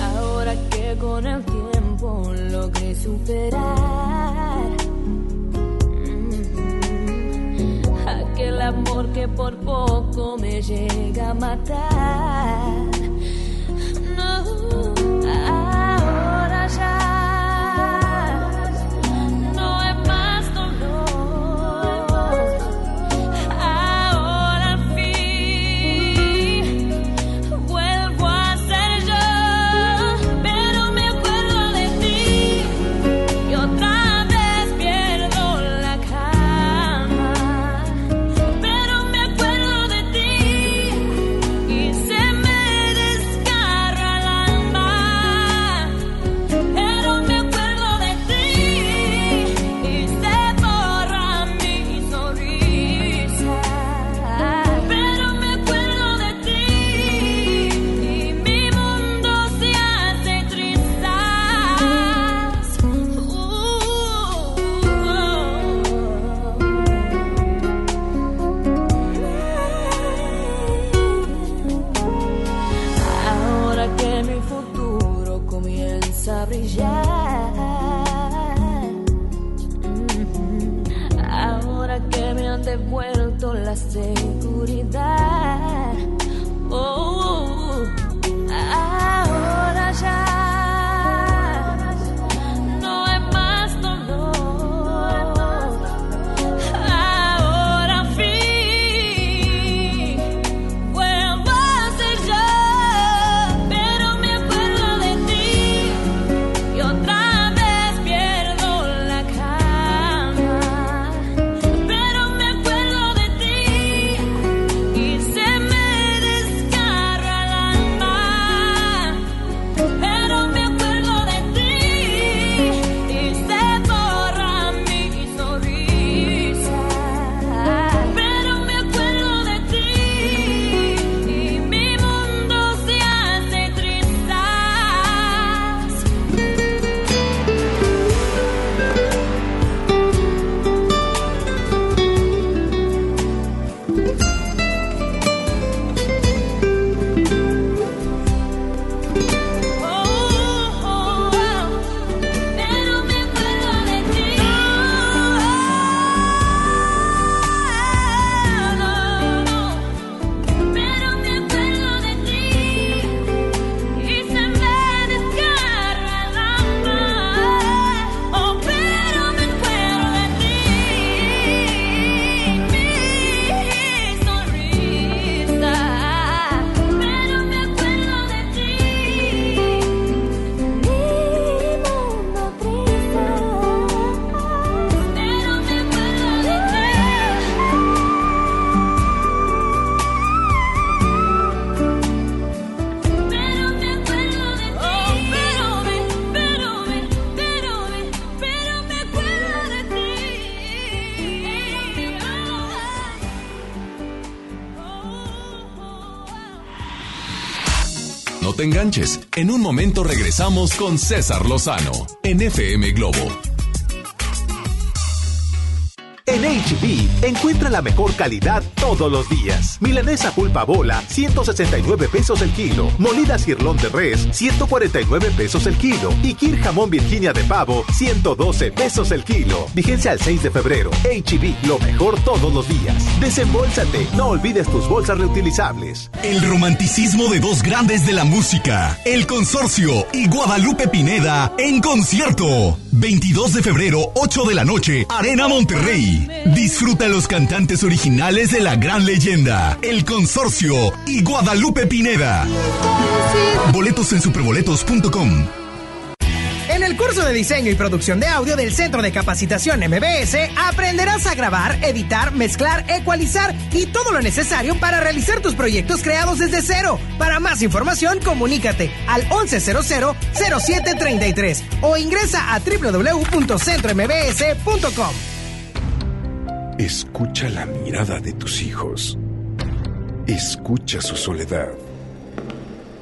Ahora que con el tiempo logré superar el amor que por poco me llega a matar. No, ahora ya no hay más dolor. Ahora al fin vuelvo a ser yo, pero me acuerdo de ti y otra vez pierdo la calma. Pero me acuerdo de ti y se me No te enganches. En un momento regresamos con César Lozano en FM Globo. En HEB, encuentra la mejor calidad todos los días. Milanesa pulpa bola, 169 pesos el kilo. Molida cirlón de res, 149 pesos el kilo. Y kir jamón Virginia de pavo, 112 pesos el kilo. Vigencia al 6 de febrero. HEB, lo mejor todos los días. Desembolsate, no olvides tus bolsas reutilizables. El romanticismo de dos grandes de la música, El Consorcio y Guadalupe Pineda en concierto. 22 de febrero, 8 de la noche, Arena Monterrey. Disfruta los cantantes originales de la gran leyenda, El Consorcio y Guadalupe Pineda. Boletos en superboletos.com. En el curso de diseño y producción de audio del Centro de Capacitación MVS, aprenderás a grabar, editar, mezclar, ecualizar y todo lo necesario para realizar tus proyectos creados desde cero. Para más información, comunícate al 1100-0733 o ingresa a www.centrombs.com. Escucha la mirada de tus hijos. Escucha su soledad.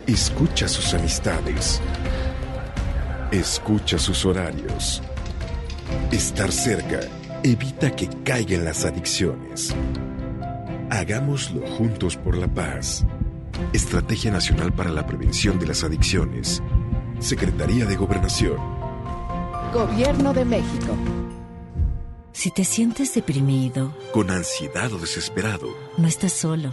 Escucha sus amistades. Escucha sus horarios. Estar cerca evita que caigan las adicciones. Hagámoslo juntos por la paz. Estrategia Nacional para la Prevención de las Adicciones. Secretaría de Gobernación. Gobierno de México. Si te sientes deprimido, con ansiedad o desesperado, no estás solo.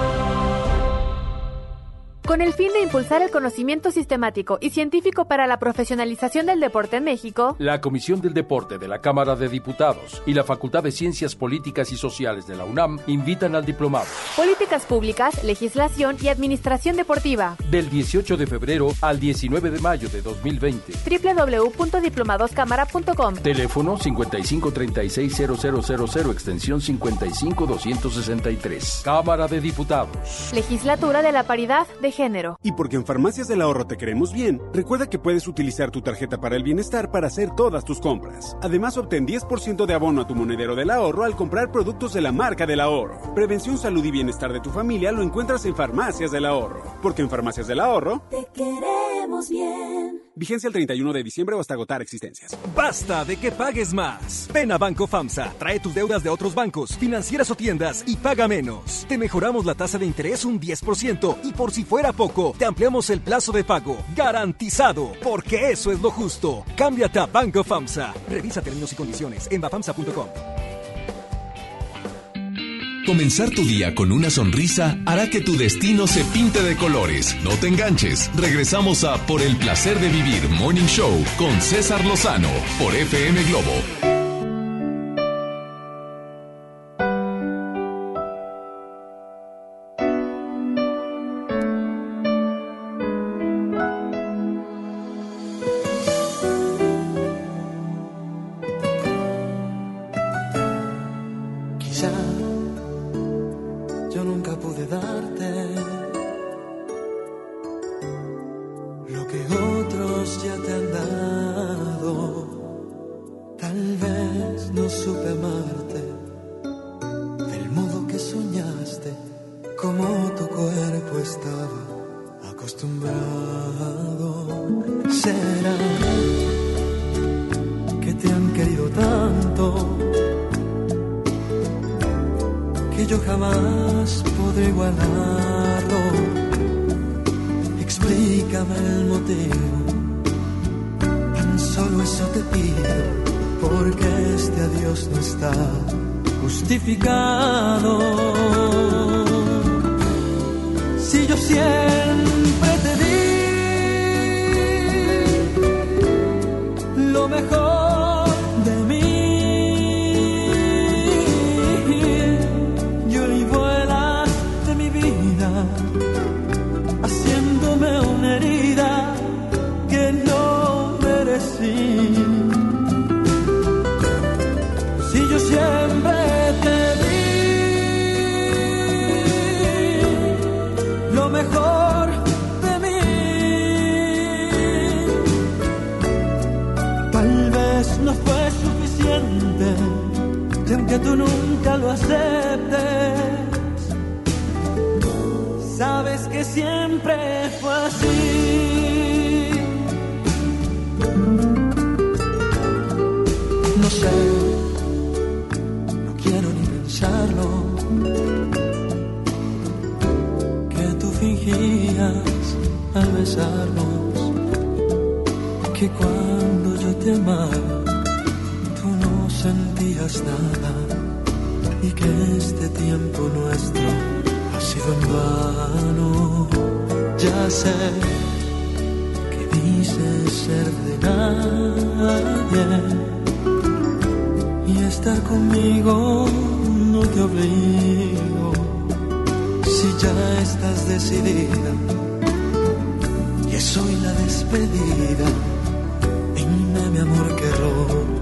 Con el fin de impulsar el conocimiento sistemático y científico para la profesionalización del deporte en México, la Comisión del Deporte de la Cámara de Diputados y la Facultad de Ciencias Políticas y Sociales de la UNAM invitan al diplomado Políticas Públicas, Legislación y Administración Deportiva, del 18 de febrero al 19 de mayo de 2020. www.diplomadoscámara.com. Teléfono 55360000, extensión 55263. Cámara de Diputados. Legislatura de la Paridad de Género. Y porque en Farmacias del Ahorro te queremos bien, recuerda que puedes utilizar tu tarjeta para el bienestar para hacer todas tus compras. Además, obtén 10% de abono a tu monedero del ahorro al comprar productos de la marca del ahorro. Prevención, salud y bienestar de tu familia lo encuentras en Farmacias del Ahorro. Porque en Farmacias del Ahorro te queremos bien. Vigencia el 31 de diciembre o hasta agotar existencias. ¡Basta de que pagues más! Ven a Banco FAMSA, trae tus deudas de otros bancos, financieras o tiendas y paga menos. Te mejoramos la tasa de interés un 10% y por si fuera poco, te ampliamos el plazo de pago. ¡Garantizado! Porque eso es lo justo. Cámbiate a Banco FAMSA. Revisa términos y condiciones en bafamsa.com. Comenzar tu día con una sonrisa hará que tu destino se pinte de colores. No te enganches. Regresamos a Por el Placer de Vivir Morning Show con César Lozano por FM Globo. Si yo siento tú nunca lo aceptes. Sabes que siempre fue así. No sé, no quiero ni pensarlo, que tú fingías al besarnos, que cuando yo te amaba sentías nada, y que este tiempo nuestro ha sido en vano. Ya sé que dices ser de nadie, y estar conmigo no te obligo, si ya estás decidida, y es hoy la despedida. Dime, mi amor, qué error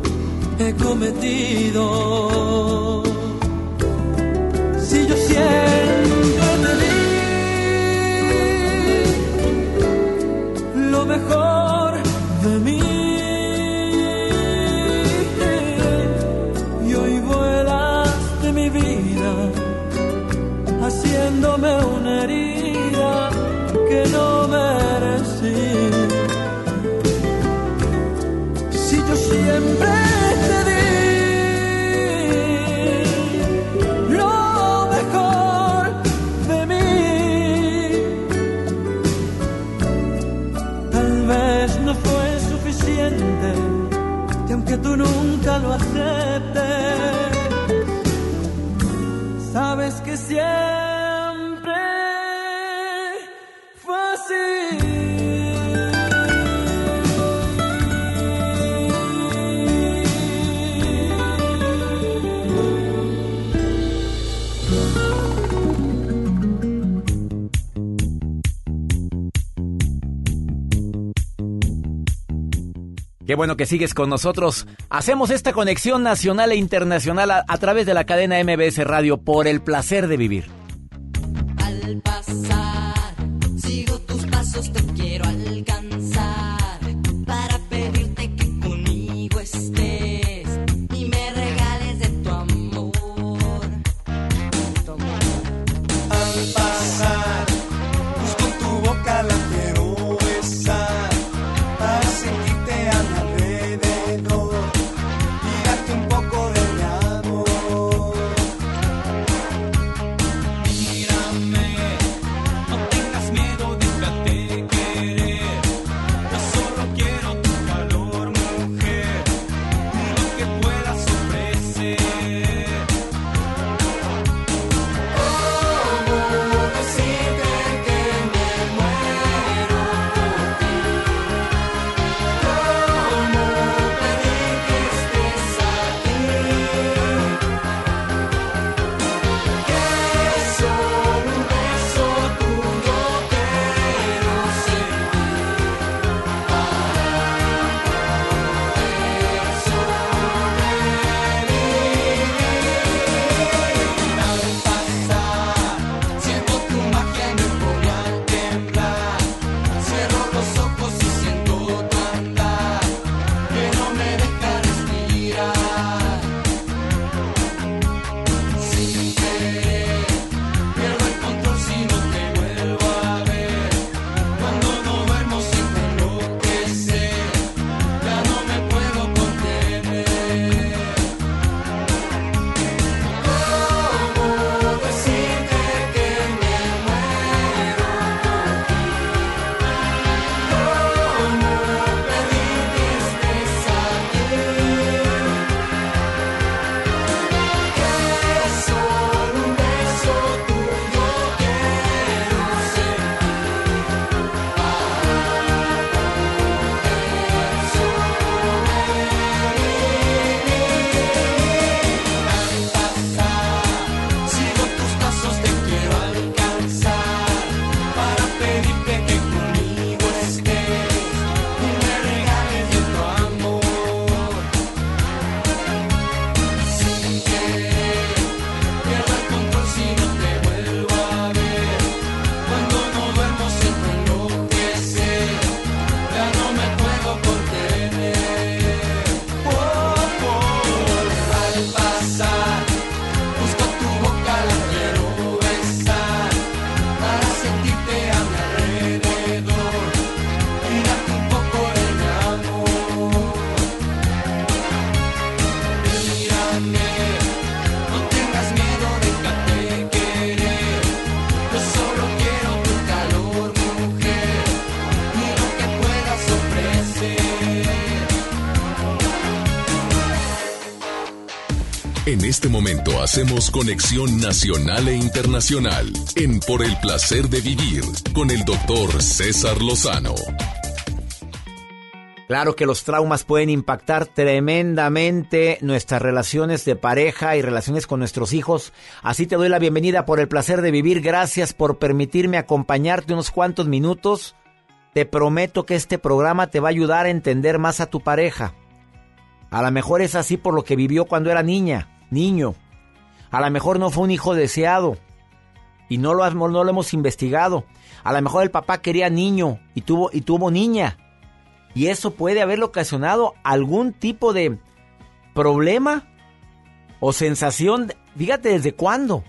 he cometido, si yo siento de lo mejor de mí, y hoy vuelas de mi vida, haciéndome una herida que no merecí, si yo siempre que tú nunca lo aceptes, sabes que siempre fue así. Qué bueno que sigues con nosotros. Hacemos esta conexión nacional e internacional a través de la cadena MVS Radio por el placer de vivir. Al pasar, sigo tus pasos, te quiero alcanzar para pedirte que conmigo estés y me regales de tu amor. Toma. Al pasar, busco tu boca, la quiero besar para sentirte amor. En este momento hacemos conexión nacional e internacional en Por el Placer de Vivir con el doctor César Lozano. Claro que los traumas pueden impactar tremendamente nuestras relaciones de pareja y relaciones con nuestros hijos. Así te doy la bienvenida por el placer de vivir. Gracias por permitirme acompañarte unos cuantos minutos. Te prometo que este programa te va a ayudar a entender más a tu pareja. A lo mejor es así por lo que vivió cuando era niño. A lo mejor no fue un hijo deseado y no lo hemos investigado. A lo mejor el papá quería niño y tuvo niña. Y eso puede haberle ocasionado algún tipo de problema o sensación. Fíjate desde cuándo.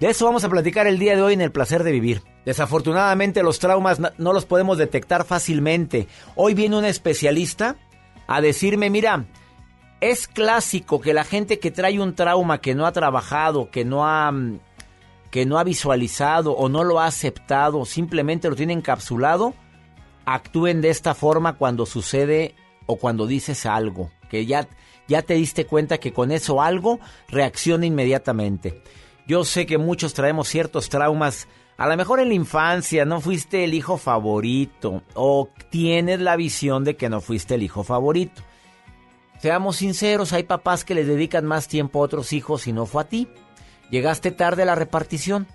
De eso vamos a platicar el día de hoy en El Placer de Vivir. Desafortunadamente los traumas no los podemos detectar fácilmente. Hoy viene un especialista a decirme, mira, es clásico que la gente que trae un trauma que no ha trabajado, que no ha visualizado o no lo ha aceptado, simplemente lo tiene encapsulado, actúen de esta forma cuando sucede o cuando dices algo, que ya te diste cuenta que con eso algo reacciona inmediatamente. Yo sé que muchos traemos ciertos traumas, a lo mejor en la infancia no fuiste el hijo favorito o tienes la visión de que no fuiste el hijo favorito. Seamos sinceros, hay papás que les dedican más tiempo a otros hijos y no fue a ti. Llegaste tarde a la repartición.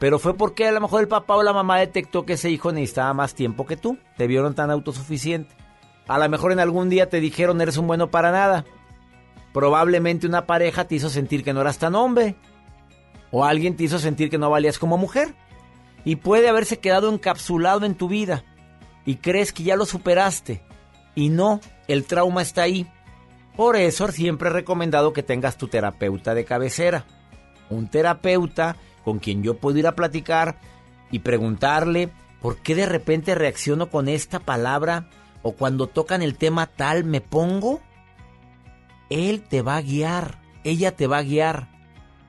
Pero fue porque a lo mejor el papá o la mamá detectó que ese hijo necesitaba más tiempo que tú. Te vieron tan autosuficiente. A lo mejor en algún día te dijeron, eres un bueno para nada. Probablemente una pareja te hizo sentir que no eras tan hombre. O alguien te hizo sentir que no valías como mujer. Y puede haberse quedado encapsulado en tu vida. Y crees que ya lo superaste. Y no, el trauma está ahí. Por eso siempre he recomendado que tengas tu terapeuta de cabecera. Un terapeuta con quien yo puedo ir a platicar y preguntarle por qué de repente reacciono con esta palabra o cuando tocan el tema tal me pongo. Él te va a guiar, ella te va a guiar.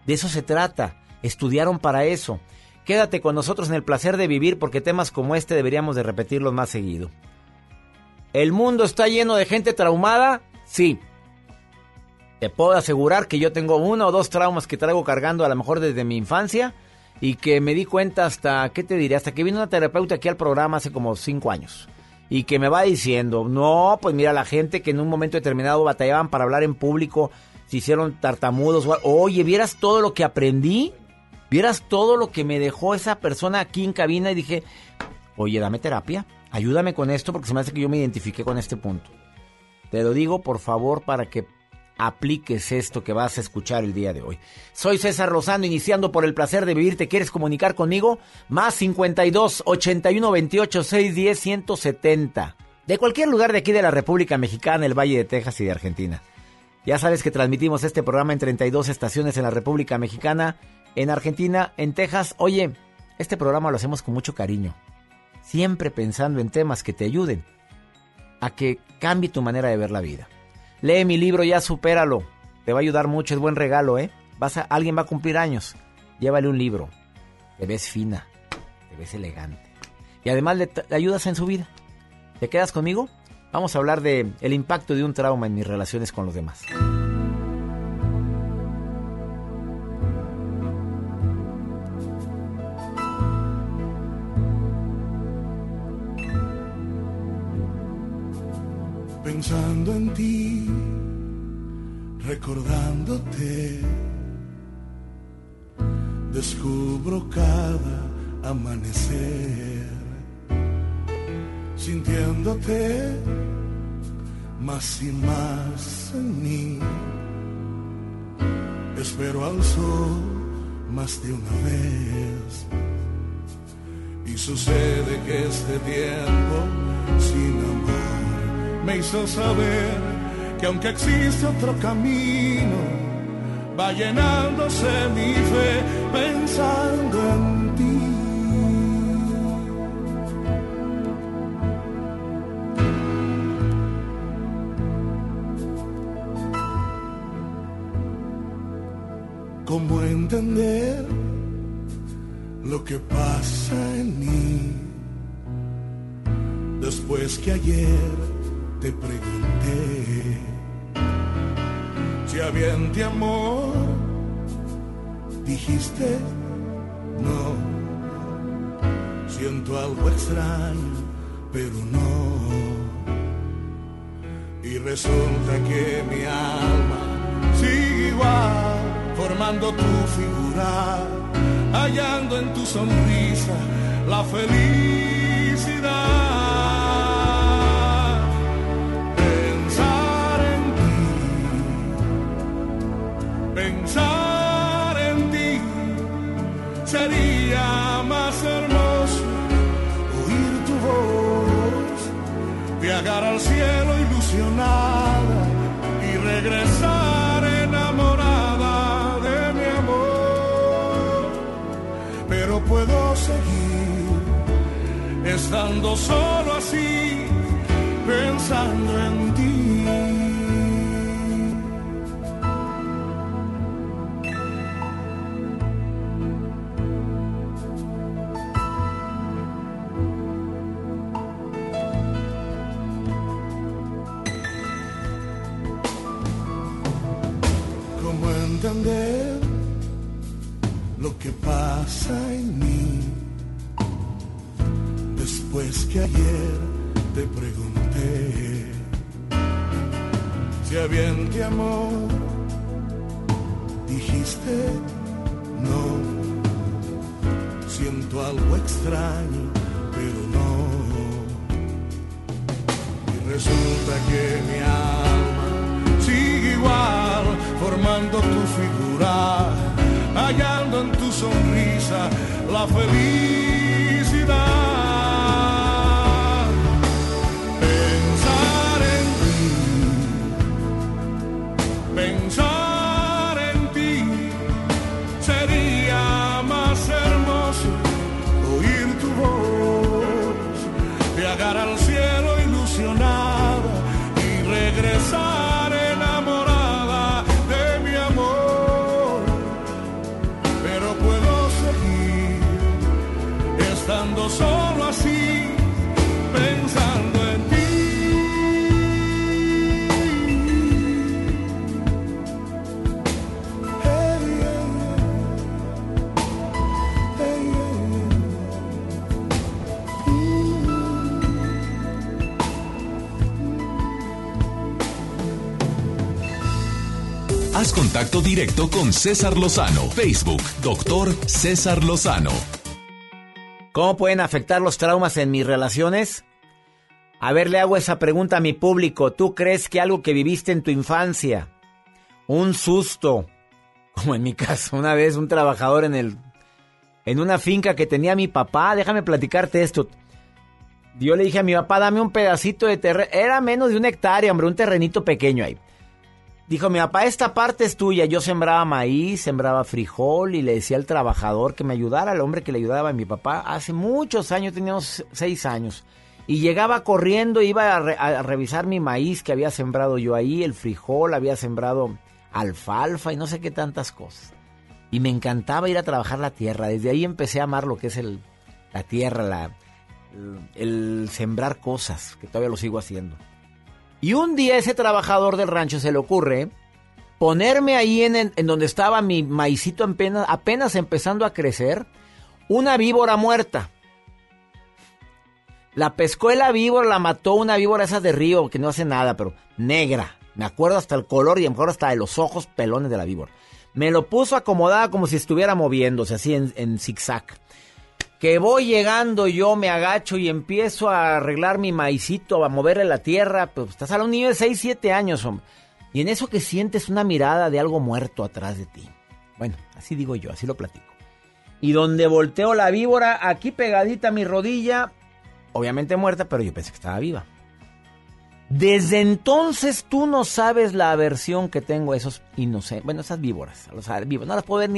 De eso se trata, estudiaron para eso. Quédate con nosotros en El Placer de Vivir porque temas como este deberíamos de repetirlos más seguido. ¿El mundo está lleno de gente traumada? Sí. Te puedo asegurar que yo tengo uno o dos traumas que traigo cargando a lo mejor desde mi infancia y que me di cuenta hasta que vino una terapeuta aquí al programa hace como 5 años y que me va diciendo, no, pues mira, la gente que en un momento determinado batallaban para hablar en público, se hicieron tartamudos, oye, vieras todo lo que aprendí, vieras todo lo que me dejó esa persona aquí en cabina y dije, oye, dame terapia, ayúdame con esto porque se me hace que yo me identifiqué con este punto. Te lo digo, por favor, para que apliques esto que vas a escuchar el día de hoy. Soy César Lozano, iniciando por el placer de vivir. ¿Te quieres comunicar conmigo? Más 52 81 28 610 170. De cualquier lugar de aquí de la República Mexicana, el Valle de Texas y de Argentina. Ya sabes que transmitimos este programa en 32 estaciones en la República Mexicana, en Argentina, en Texas. Oye, este programa lo hacemos con mucho cariño. Siempre pensando en temas que te ayuden a que cambie tu manera de ver la vida. Lee mi libro, ya supéralo. Te va a ayudar mucho, es buen regalo, ¿eh? Alguien va a cumplir años. Llévale un libro. Te ves fina, te ves elegante. Y además le ayudas en su vida. ¿Te quedas conmigo? Vamos a hablar de el impacto de un trauma en mis relaciones con los demás. Pensando en ti, recordándote, descubro cada amanecer, sintiéndote más y más en mí, espero al sol más de una vez, y sucede que este tiempo sin amor me hizo saber que aunque existe otro camino, va llenándose mi fe pensando en ti. ¿Cómo entender lo que pasa en mí después que ayer te pregunté si que había en ti amor, dijiste no. Siento algo extraño, pero no. Y resulta que mi alma sigue igual, formando tu figura, hallando en tu sonrisa la felicidad. Pensar en ti sería más hermoso, oír tu voz, viajar al cielo ilusionada y regresar enamorada de mi amor. Pero puedo seguir estando solo así, pensando en ti. Entender lo que pasa en mí después que ayer te pregunté si había en ti amor, dijiste no. Siento algo extraño, pero no. Y resulta que mi alma sigue igual, formando tu figura, hallando en tu sonrisa la felicidad. Pensar en ti sería más hermoso, oír tu voz, viajar al cielo ilusionado y regresar. Estando solo así, pensando en ti. Hey, yeah. Hey, yeah. Haz contacto directo con César Lozano. Facebook, Dr. César Lozano. ¿Cómo pueden afectar los traumas en mis relaciones? A ver, le hago esa pregunta a mi público. ¿Tú crees que algo que viviste en tu infancia, un susto, como en mi caso, una vez un trabajador en una finca que tenía mi papá? Déjame platicarte esto. Yo le dije a mi papá, dame un pedacito de terreno. Era menos de una hectárea, hombre, un terrenito pequeño ahí. Dijo mi papá, esta parte es tuya. Yo sembraba maíz, sembraba frijol y le decía al trabajador que me ayudara, al hombre que le ayudaba a mi papá. Hace muchos años, teníamos 6 años. Y llegaba corriendo, iba a revisar mi maíz que había sembrado yo ahí, el frijol, había sembrado alfalfa y no sé qué tantas cosas. Y me encantaba ir a trabajar la tierra. Desde ahí empecé a amar lo que es la tierra, el sembrar cosas, que todavía lo sigo haciendo. Y un día ese trabajador del rancho se le ocurre ponerme ahí en donde estaba mi maicito apenas empezando a crecer, una víbora muerta. La pescó la víbora, la mató, una víbora esa de río que no hace nada, pero negra. Me acuerdo hasta el color y a lo mejor hasta de los ojos pelones de la víbora. Me lo puso acomodada como si estuviera moviéndose, así en zigzag. Que voy llegando yo, me agacho y empiezo a arreglar mi maicito, a moverle la tierra. Pues estás a un niño de 6, 7 años, hombre. Y en eso que sientes una mirada de algo muerto atrás de ti. Bueno, así digo yo, así lo platico. Y donde volteo la víbora, aquí pegadita a mi rodilla, obviamente muerta, pero yo pensé que estaba viva. Desde entonces tú no sabes la aversión que tengo a esos inocentes, bueno, esas víboras, a los herbívoros. No las puedo ver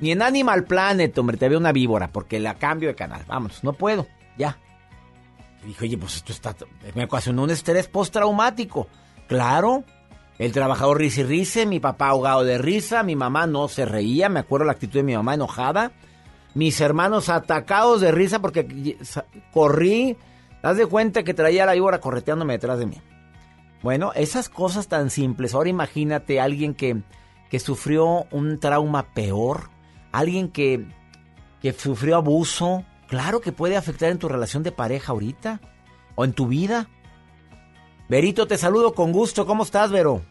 ni en Animal Planet, hombre, te veo una víbora, porque la cambio de canal. Vamos, no puedo, ya. Y dije, oye, pues esto está... me ocasionó un estrés postraumático. Claro, el trabajador risa y risa, mi papá ahogado de risa, mi mamá no se reía, me acuerdo la actitud de mi mamá enojada. Mis hermanos atacados de risa porque corrí. Haz de cuenta que traía la víbora correteándome detrás de mí. Bueno, esas cosas tan simples. Ahora imagínate alguien que sufrió un trauma peor, alguien que sufrió abuso. Claro que puede afectar en tu relación de pareja ahorita o en tu vida. Verito, te saludo con gusto. ¿Cómo estás, Vero?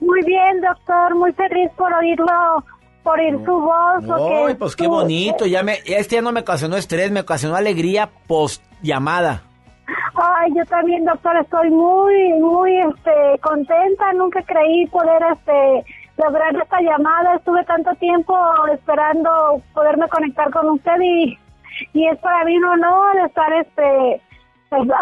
Muy bien, doctor. Muy feliz por oírlo, por oír su voz. Uy, pues qué bonito. Este ya no me ocasionó estrés, me ocasionó alegría post llamada. Ay, yo también, doctor. Estoy muy, muy contenta. Nunca creí poder lograr esta llamada. Estuve tanto tiempo esperando poderme conectar con usted y es para mí un honor estar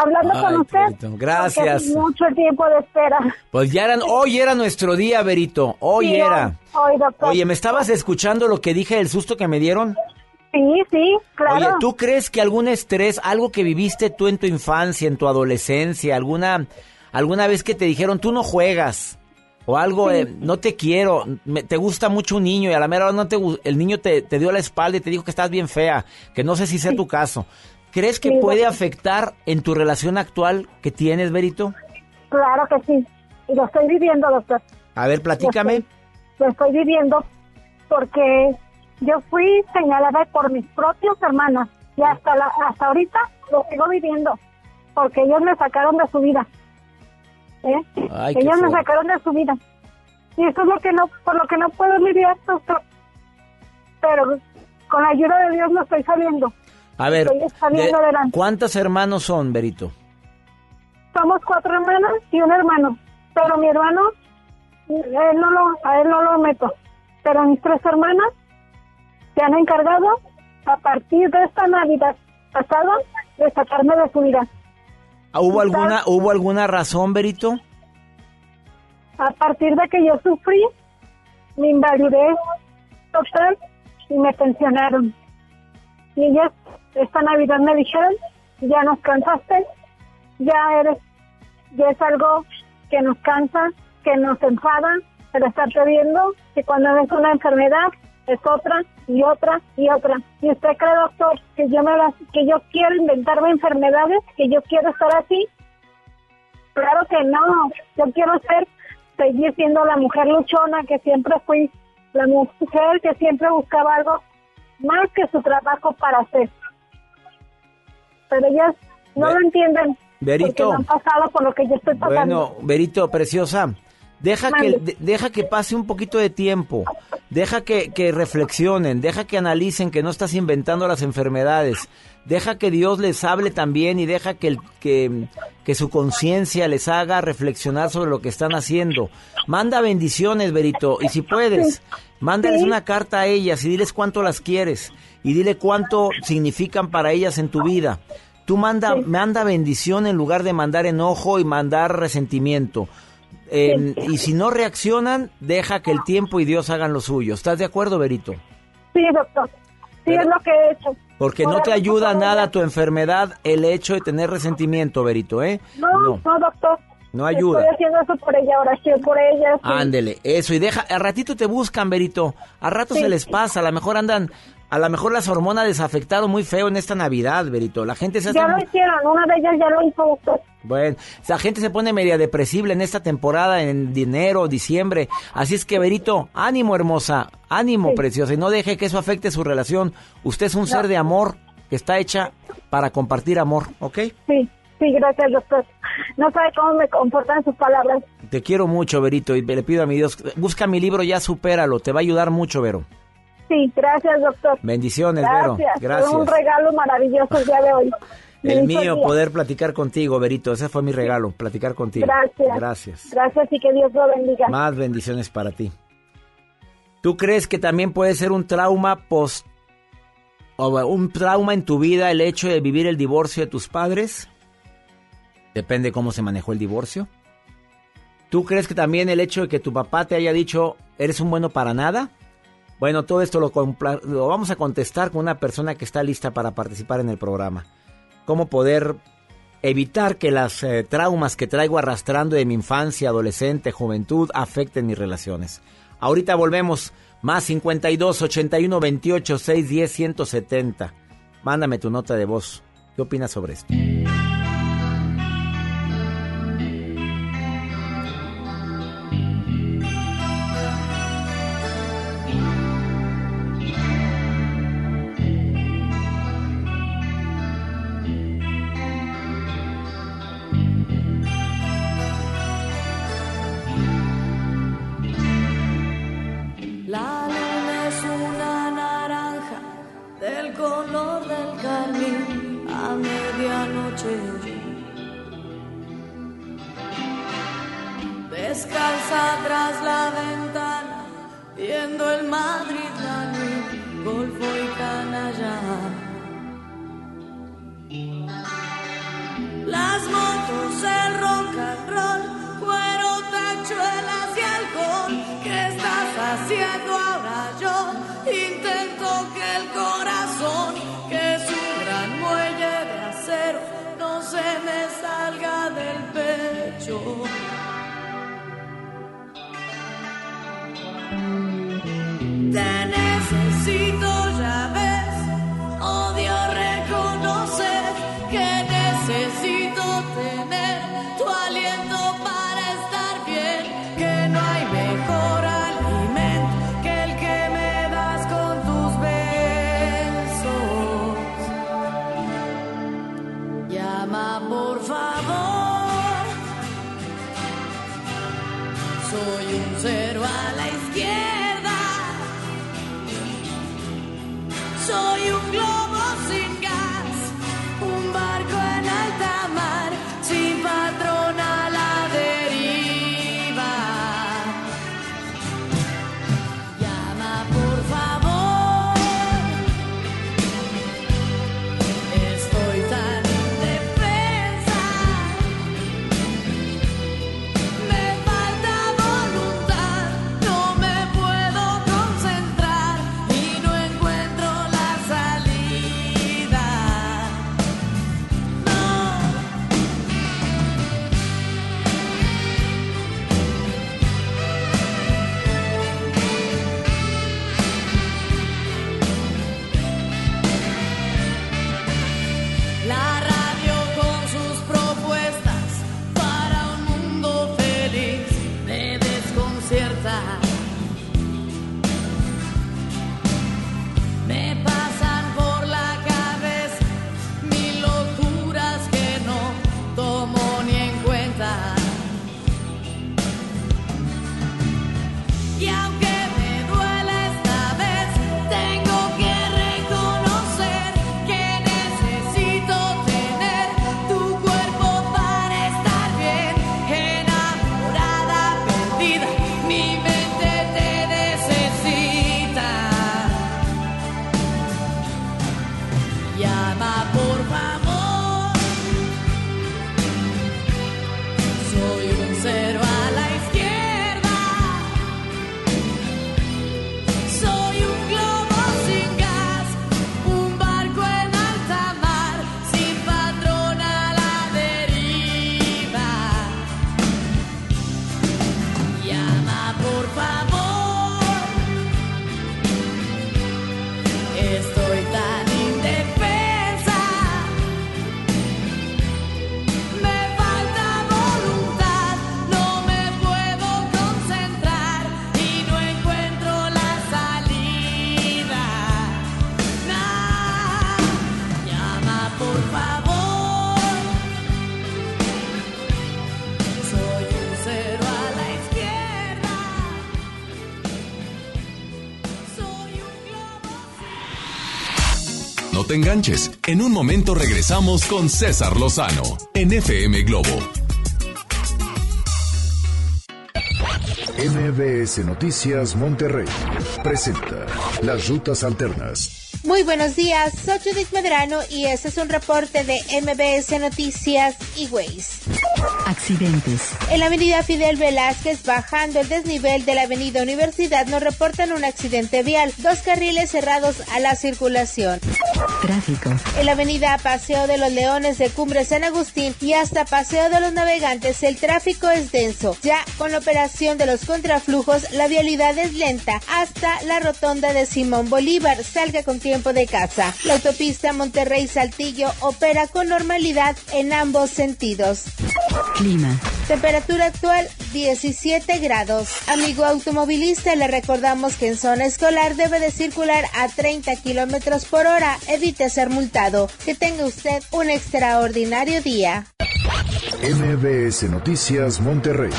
hablando con usted. Perito, gracias. Mucho tiempo de espera. Pues ya hoy era nuestro día, Berito. Hoy, doctor. Oye, ¿me estabas escuchando lo que dije, el susto que me dieron? Sí, claro. Oye, ¿tú crees que algún estrés, algo que viviste tú en tu infancia, en tu adolescencia, alguna vez que te dijeron, tú no juegas, o algo, sí, no te quiero, te gusta mucho un niño y a la mera hora el niño te dio la espalda y te dijo que estás bien fea, que no sé si sea tu caso? ¿Crees que puede afectar en tu relación actual que tienes, Berito? Claro que sí, y lo estoy viviendo, doctor. A ver, platícame. Lo estoy viviendo porque yo fui señalada por mis propios hermanos y hasta ahorita lo sigo viviendo porque ellos me sacaron de su vida. Ay, ellos me sacaron de su vida. Y eso es por lo que no puedo lidiar, doctor. Pero con la ayuda de Dios lo estoy sabiendo. A ver, ¿cuántos hermanos son, Berito? Somos 4 hermanas y un hermano. Pero mi hermano, a él no lo meto. Pero mis 3 hermanas se han encargado, a partir de esta Navidad pasada, de sacarme de su vida. ¿Hubo alguna razón, Berito? A partir de que yo sufrí, me invalidé total y me pensionaron. Y ellas, esta Navidad me dijeron, ya nos cansaste, ya es algo que nos cansa, que nos enfada, pero estarte viendo que cuando ves una enfermedad es otra y otra y otra. Y usted cree, doctor, que yo quiero inventarme enfermedades, que yo quiero estar así. Claro que no, yo quiero seguir siendo la mujer luchona que siempre fui, la mujer que siempre buscaba algo más que su trabajo para hacer. Pero ellas no lo entienden, Berito, porque no han pasado por lo que yo estoy pasando. Bueno, Berito, preciosa, deja que pase un poquito de tiempo, deja que reflexionen, deja que analicen que no estás inventando las enfermedades, deja que Dios les hable también y deja que su conciencia les haga reflexionar sobre lo que están haciendo. Manda bendiciones, Berito, y si puedes, mándales una carta a ellas y diles cuánto las quieres y dile cuánto significan para ellas en tu vida. Tú manda bendición en lugar de mandar enojo y mandar resentimiento. Y si no reaccionan, deja que el tiempo y Dios hagan lo suyo. ¿Estás de acuerdo, Berito? Sí, doctor. Sí, es lo que he hecho. Porque no te ayuda nada tu enfermedad el hecho de tener resentimiento, Berito, ¿eh? No, doctor. No ayuda. Estoy haciendo eso por ella, oración por ella. Sí. Ándele, eso. Y deja, al ratito te buscan, Berito. Al rato se les pasa. A lo mejor las hormonas les afectaron muy feo en esta Navidad, Berito. La gente lo hicieron, una de ellas ya lo hizo, doctor. Bueno, la gente se pone media depresible en esta temporada, en enero, diciembre. Así es que, Berito, ánimo, hermosa, ánimo, preciosa. Y no deje que eso afecte su relación. Usted es un ser de amor que está hecha para compartir amor, ¿ok? Sí, gracias, doctor. No sabe cómo me comportan sus palabras. Te quiero mucho, Berito, y le pido a mi Dios, busca mi libro, ya supéralo. Te va a ayudar mucho, Vero. Sí, gracias, doctor. Bendiciones, Vero. Gracias. Fue un regalo maravilloso el día de hoy. El mío, poder platicar contigo, Berito. Ese fue mi regalo, platicar contigo. Gracias. Gracias y que Dios lo bendiga. Más bendiciones para ti. ¿Tú crees que también puede ser un trauma un trauma en tu vida el hecho de vivir el divorcio de tus padres? Depende cómo se manejó el divorcio. ¿Tú crees que también el hecho de que tu papá te haya dicho, eres un bueno para nada? Bueno, todo esto lo vamos a contestar con una persona que está lista para participar en el programa. Cómo poder evitar que las traumas que traigo arrastrando de mi infancia, adolescente, juventud, afecten mis relaciones. Ahorita volvemos, más 52 81 28 610 170. Mándame tu nota de voz. ¿Qué opinas sobre esto? casa tras la ventana, viendo el Madrid, Danubio, Golfo y Canalla. Las motos, el rock and roll, cuero, tachuelas y alcohol. ¿Qué estás haciendo ahora? Yo intento que el corazón, que es un gran muelle de acero, no se me salga del pecho. Te necesito, ya ves, odio reconocer que necesito tener tu aliento para estar bien, que no hay mejor alimento que el que me das con tus besos. Llama por favor, soy un cero a la izquierda. Soy un globo sin gas, un barco en alta mar, sin patrón a la deriva. Llama por favor, estoy tan indefensa, me falta voluntad, no me puedo concentrar y no encuentro la radio con sus propuestas para un mundo feliz me desconcierta. Me pasan por la cabeza mil locuras que no tomo ni en cuenta. Y aunque me duela esta vez, tengo que reconocer que necesito tener tu cuerpo para estar bien. Enamorada, perdida, mi mente te necesita. Llama por favor, soy un cero a la izquierda. Soy un globo sin gas, un barco en alta mar, sin patrón a la deriva. Llama por favor, estoy tan indefensa, me falta voluntad, no me puedo concentrar y no encuentro la salida. Nah, llama por favor, soy un cero a la izquierda, soy un globo. No te enganches. En un momento regresamos con César Lozano en FM Globo. MVS Noticias Monterrey presenta Las Rutas Alternas. Muy buenos días, soy Judith Medrano y este es un reporte de MVS Noticias y Waze. Accidentes. En la avenida Fidel Velázquez, bajando el desnivel de la avenida Universidad, nos reportan un accidente vial, dos carriles cerrados a la circulación. Tráfico. En la avenida Paseo de los Leones de Cumbre San Agustín y hasta Paseo de los Navegantes, el tráfico es denso. Ya con la operación de los contraflujos, la vialidad es lenta hasta la rotonda de Simón Bolívar. Salga con tiempo de casa. La autopista Monterrey-Saltillo opera con normalidad en ambos sentidos. Clima. Temperatura actual 17 grados. Amigo automovilista, le recordamos que en zona escolar debe de circular a 30 kilómetros por hora. Evite ser multado. Que tenga usted un extraordinario día. MVS Noticias Monterrey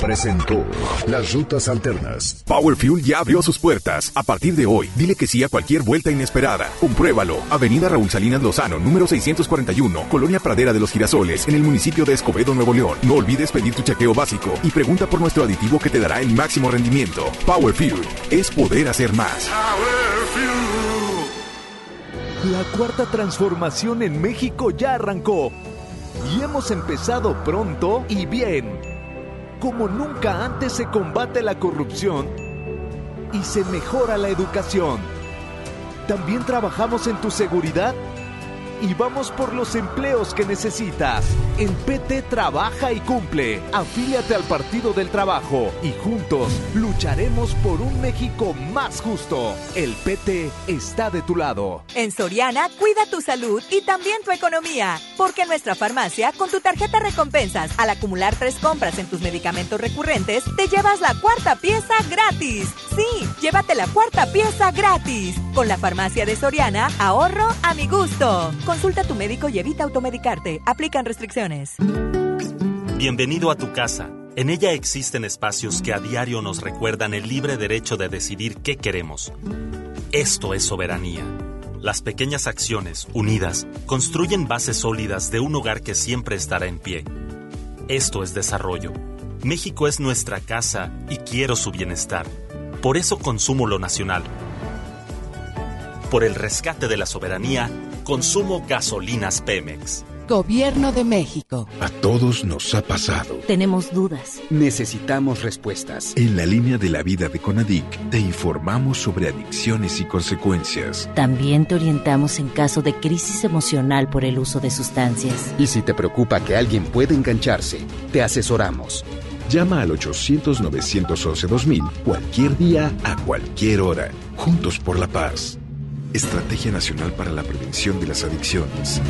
presentó Las Rutas Alternas. Power Fuel ya abrió sus puertas. A partir de hoy, dile que sí a cualquier vuelta inesperada. Compruébalo. Avenida Raúl Salinas Lozano, número 641, Colonia Pradera de los Girasoles, en el municipio de Escobedo, Nuevo León. No olvides pedir tu chequeo básico y pregunta por nuestro aditivo que te dará el máximo rendimiento. Power Fuel es poder hacer más. La cuarta transformación en México ya arrancó. Y hemos empezado pronto y bien. Como nunca antes se combate la corrupción y se mejora la educación. También trabajamos en tu seguridad y vamos por los empleos que necesitas. En PT trabaja y cumple. Afíliate al Partido del Trabajo y juntos lucharemos por un México más justo. El PT está de tu lado. En Soriana, cuida tu salud y también tu economía, porque en nuestra farmacia, con tu tarjeta recompensas, al acumular 3 compras en tus medicamentos recurrentes, te llevas la 4ª pieza gratis. Sí, llévate la 4ª pieza gratis. Con la farmacia de Soriana, ahorro a mi gusto. Consulta a tu médico y evita automedicarte. Aplican restricciones. Bienvenido a tu casa. En ella existen espacios que a diario nos recuerdan el libre derecho de decidir qué queremos. Esto es soberanía. Las pequeñas acciones, unidas, construyen bases sólidas de un hogar que siempre estará en pie. Esto es desarrollo. México es nuestra casa y quiero su bienestar. Por eso consumo lo nacional. Por el rescate de la soberanía, consumo gasolinas Pemex. Gobierno de México. A todos nos ha pasado. Tenemos dudas. Necesitamos respuestas. En la línea de la vida de Conadic, te informamos sobre adicciones y consecuencias. También te orientamos en caso de crisis emocional por el uso de sustancias. Y si te preocupa que alguien pueda engancharse, te asesoramos. Llama al 800-911-2000 cualquier día, a cualquier hora. Juntos por la paz. Estrategia Nacional para la Prevención de las Adicciones.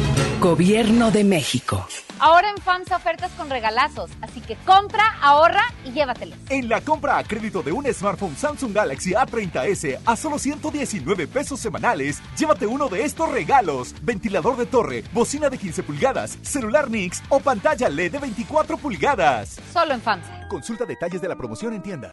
Gobierno de México. Ahora en FAMSA ofertas con regalazos, así que compra, ahorra y llévatelos. En la compra a crédito de un smartphone Samsung Galaxy A30s a solo $119 semanales, llévate uno de estos regalos: ventilador de torre, bocina de 15 pulgadas, celular Nix o pantalla LED de 24 pulgadas. Solo en FAMSA. Consulta detalles de la promoción en tienda.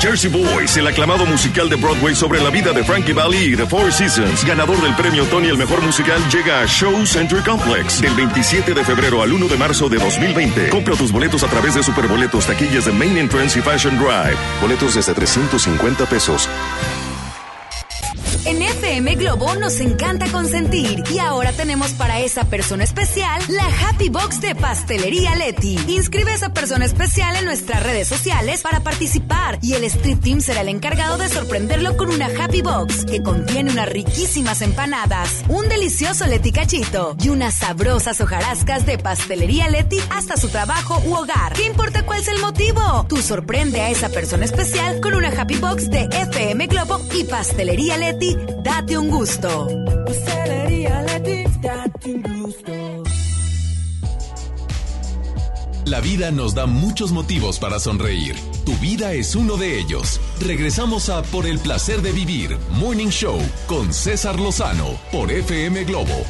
Jersey Boys, el aclamado musical de Broadway sobre la vida de Frankie Valli y The Four Seasons, ganador del premio Tony al mejor musical, llega a Show Center Complex del 27 de febrero al 1 de marzo de 2020. Compra tus boletos a través de Superboletos, taquillas de Main Entrance y Fashion Drive. Boletos desde $350. En FM Globo nos encanta consentir y ahora tenemos para esa persona especial la Happy Box de Pastelería Leti. Inscribe a esa persona especial en nuestras redes sociales para participar y el Street Team será el encargado de sorprenderlo con una Happy Box que contiene unas riquísimas empanadas, un delicioso Leti Cachito y unas sabrosas hojarascas de Pastelería Leti hasta su trabajo u hogar. ¿Qué importa cuál es el motivo? Tú sorprende a esa persona especial con una Happy Box de FM Globo y Pastelería Leti. Date un gusto. La vida nos da muchos motivos para sonreír. Tu vida es uno de ellos. Regresamos a Por el Placer de Vivir, Morning Show, con César Lozano, por FM Globo.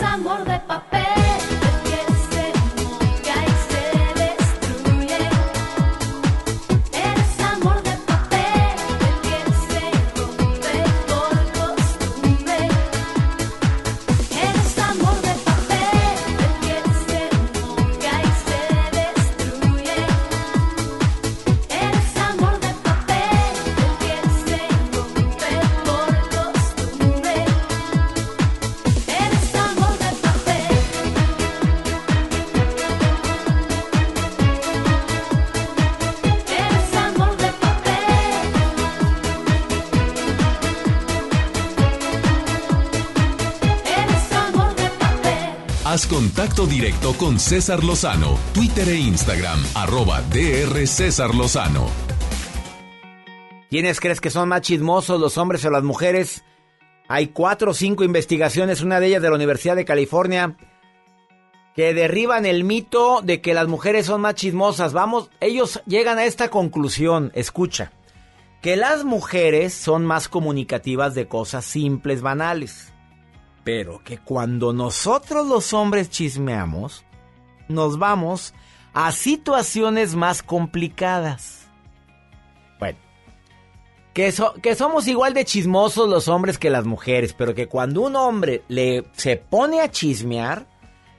es amor de papel. Contacto directo con César Lozano, Twitter e Instagram, @drcesarlozano. ¿Quiénes crees que son más chismosos, los hombres o las mujeres? Hay 4 o 5 investigaciones, una de ellas de la Universidad de California, que derriban el mito de que las mujeres son más chismosas. Vamos, ellos llegan a esta conclusión, escucha, que las mujeres son más comunicativas de cosas simples, banales. Pero que cuando nosotros los hombres chismeamos, nos vamos a situaciones más complicadas. Bueno, que somos igual de chismosos los hombres que las mujeres, pero que cuando un hombre se pone a chismear,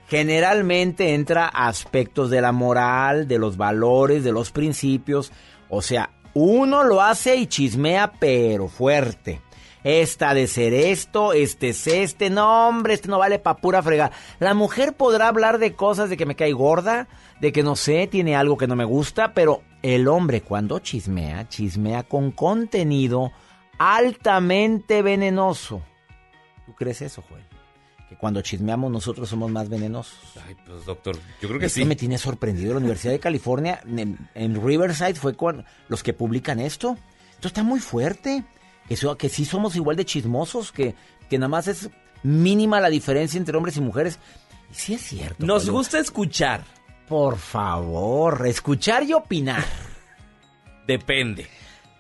generalmente entra a aspectos de la moral, de los valores, de los principios. O sea, uno lo hace y chismea, pero fuerte. Esta de ser esto, este es este, no hombre, este no vale pa' pura fregada. La mujer podrá hablar de cosas de que me cae gorda, de que no sé, tiene algo que no me gusta, pero el hombre cuando chismea, chismea con contenido altamente venenoso. ¿Tú crees eso, Joel? Que cuando chismeamos nosotros somos más venenosos. Ay, pues doctor, yo creo que esto sí. Me tiene sorprendido, la Universidad de California, en Riverside fue con los que publican esto. Esto está muy fuerte. Que sí somos igual de chismosos, que nada más es mínima la diferencia entre hombres y mujeres. Y sí es cierto. Nos gusta escuchar. Por favor, escuchar y opinar. Depende.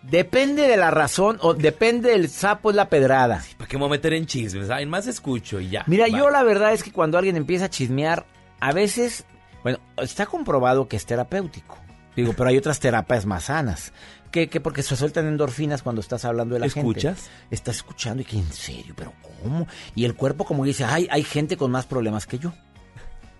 Depende de la razón o depende del sapo es la pedrada. Sí, ¿para qué me voy a meter en chismes? Ay, más escucho y ya. Mira, vale. Yo la verdad es que cuando alguien empieza a chismear, a veces, bueno, está comprobado que es terapéutico. Digo, pero hay otras terapias más sanas. Que porque se sueltan endorfinas cuando estás hablando de la gente. ¿Escuchas? Estás escuchando y que en serio, pero ¿cómo? Y el cuerpo como dice, ay, hay gente con más problemas que yo.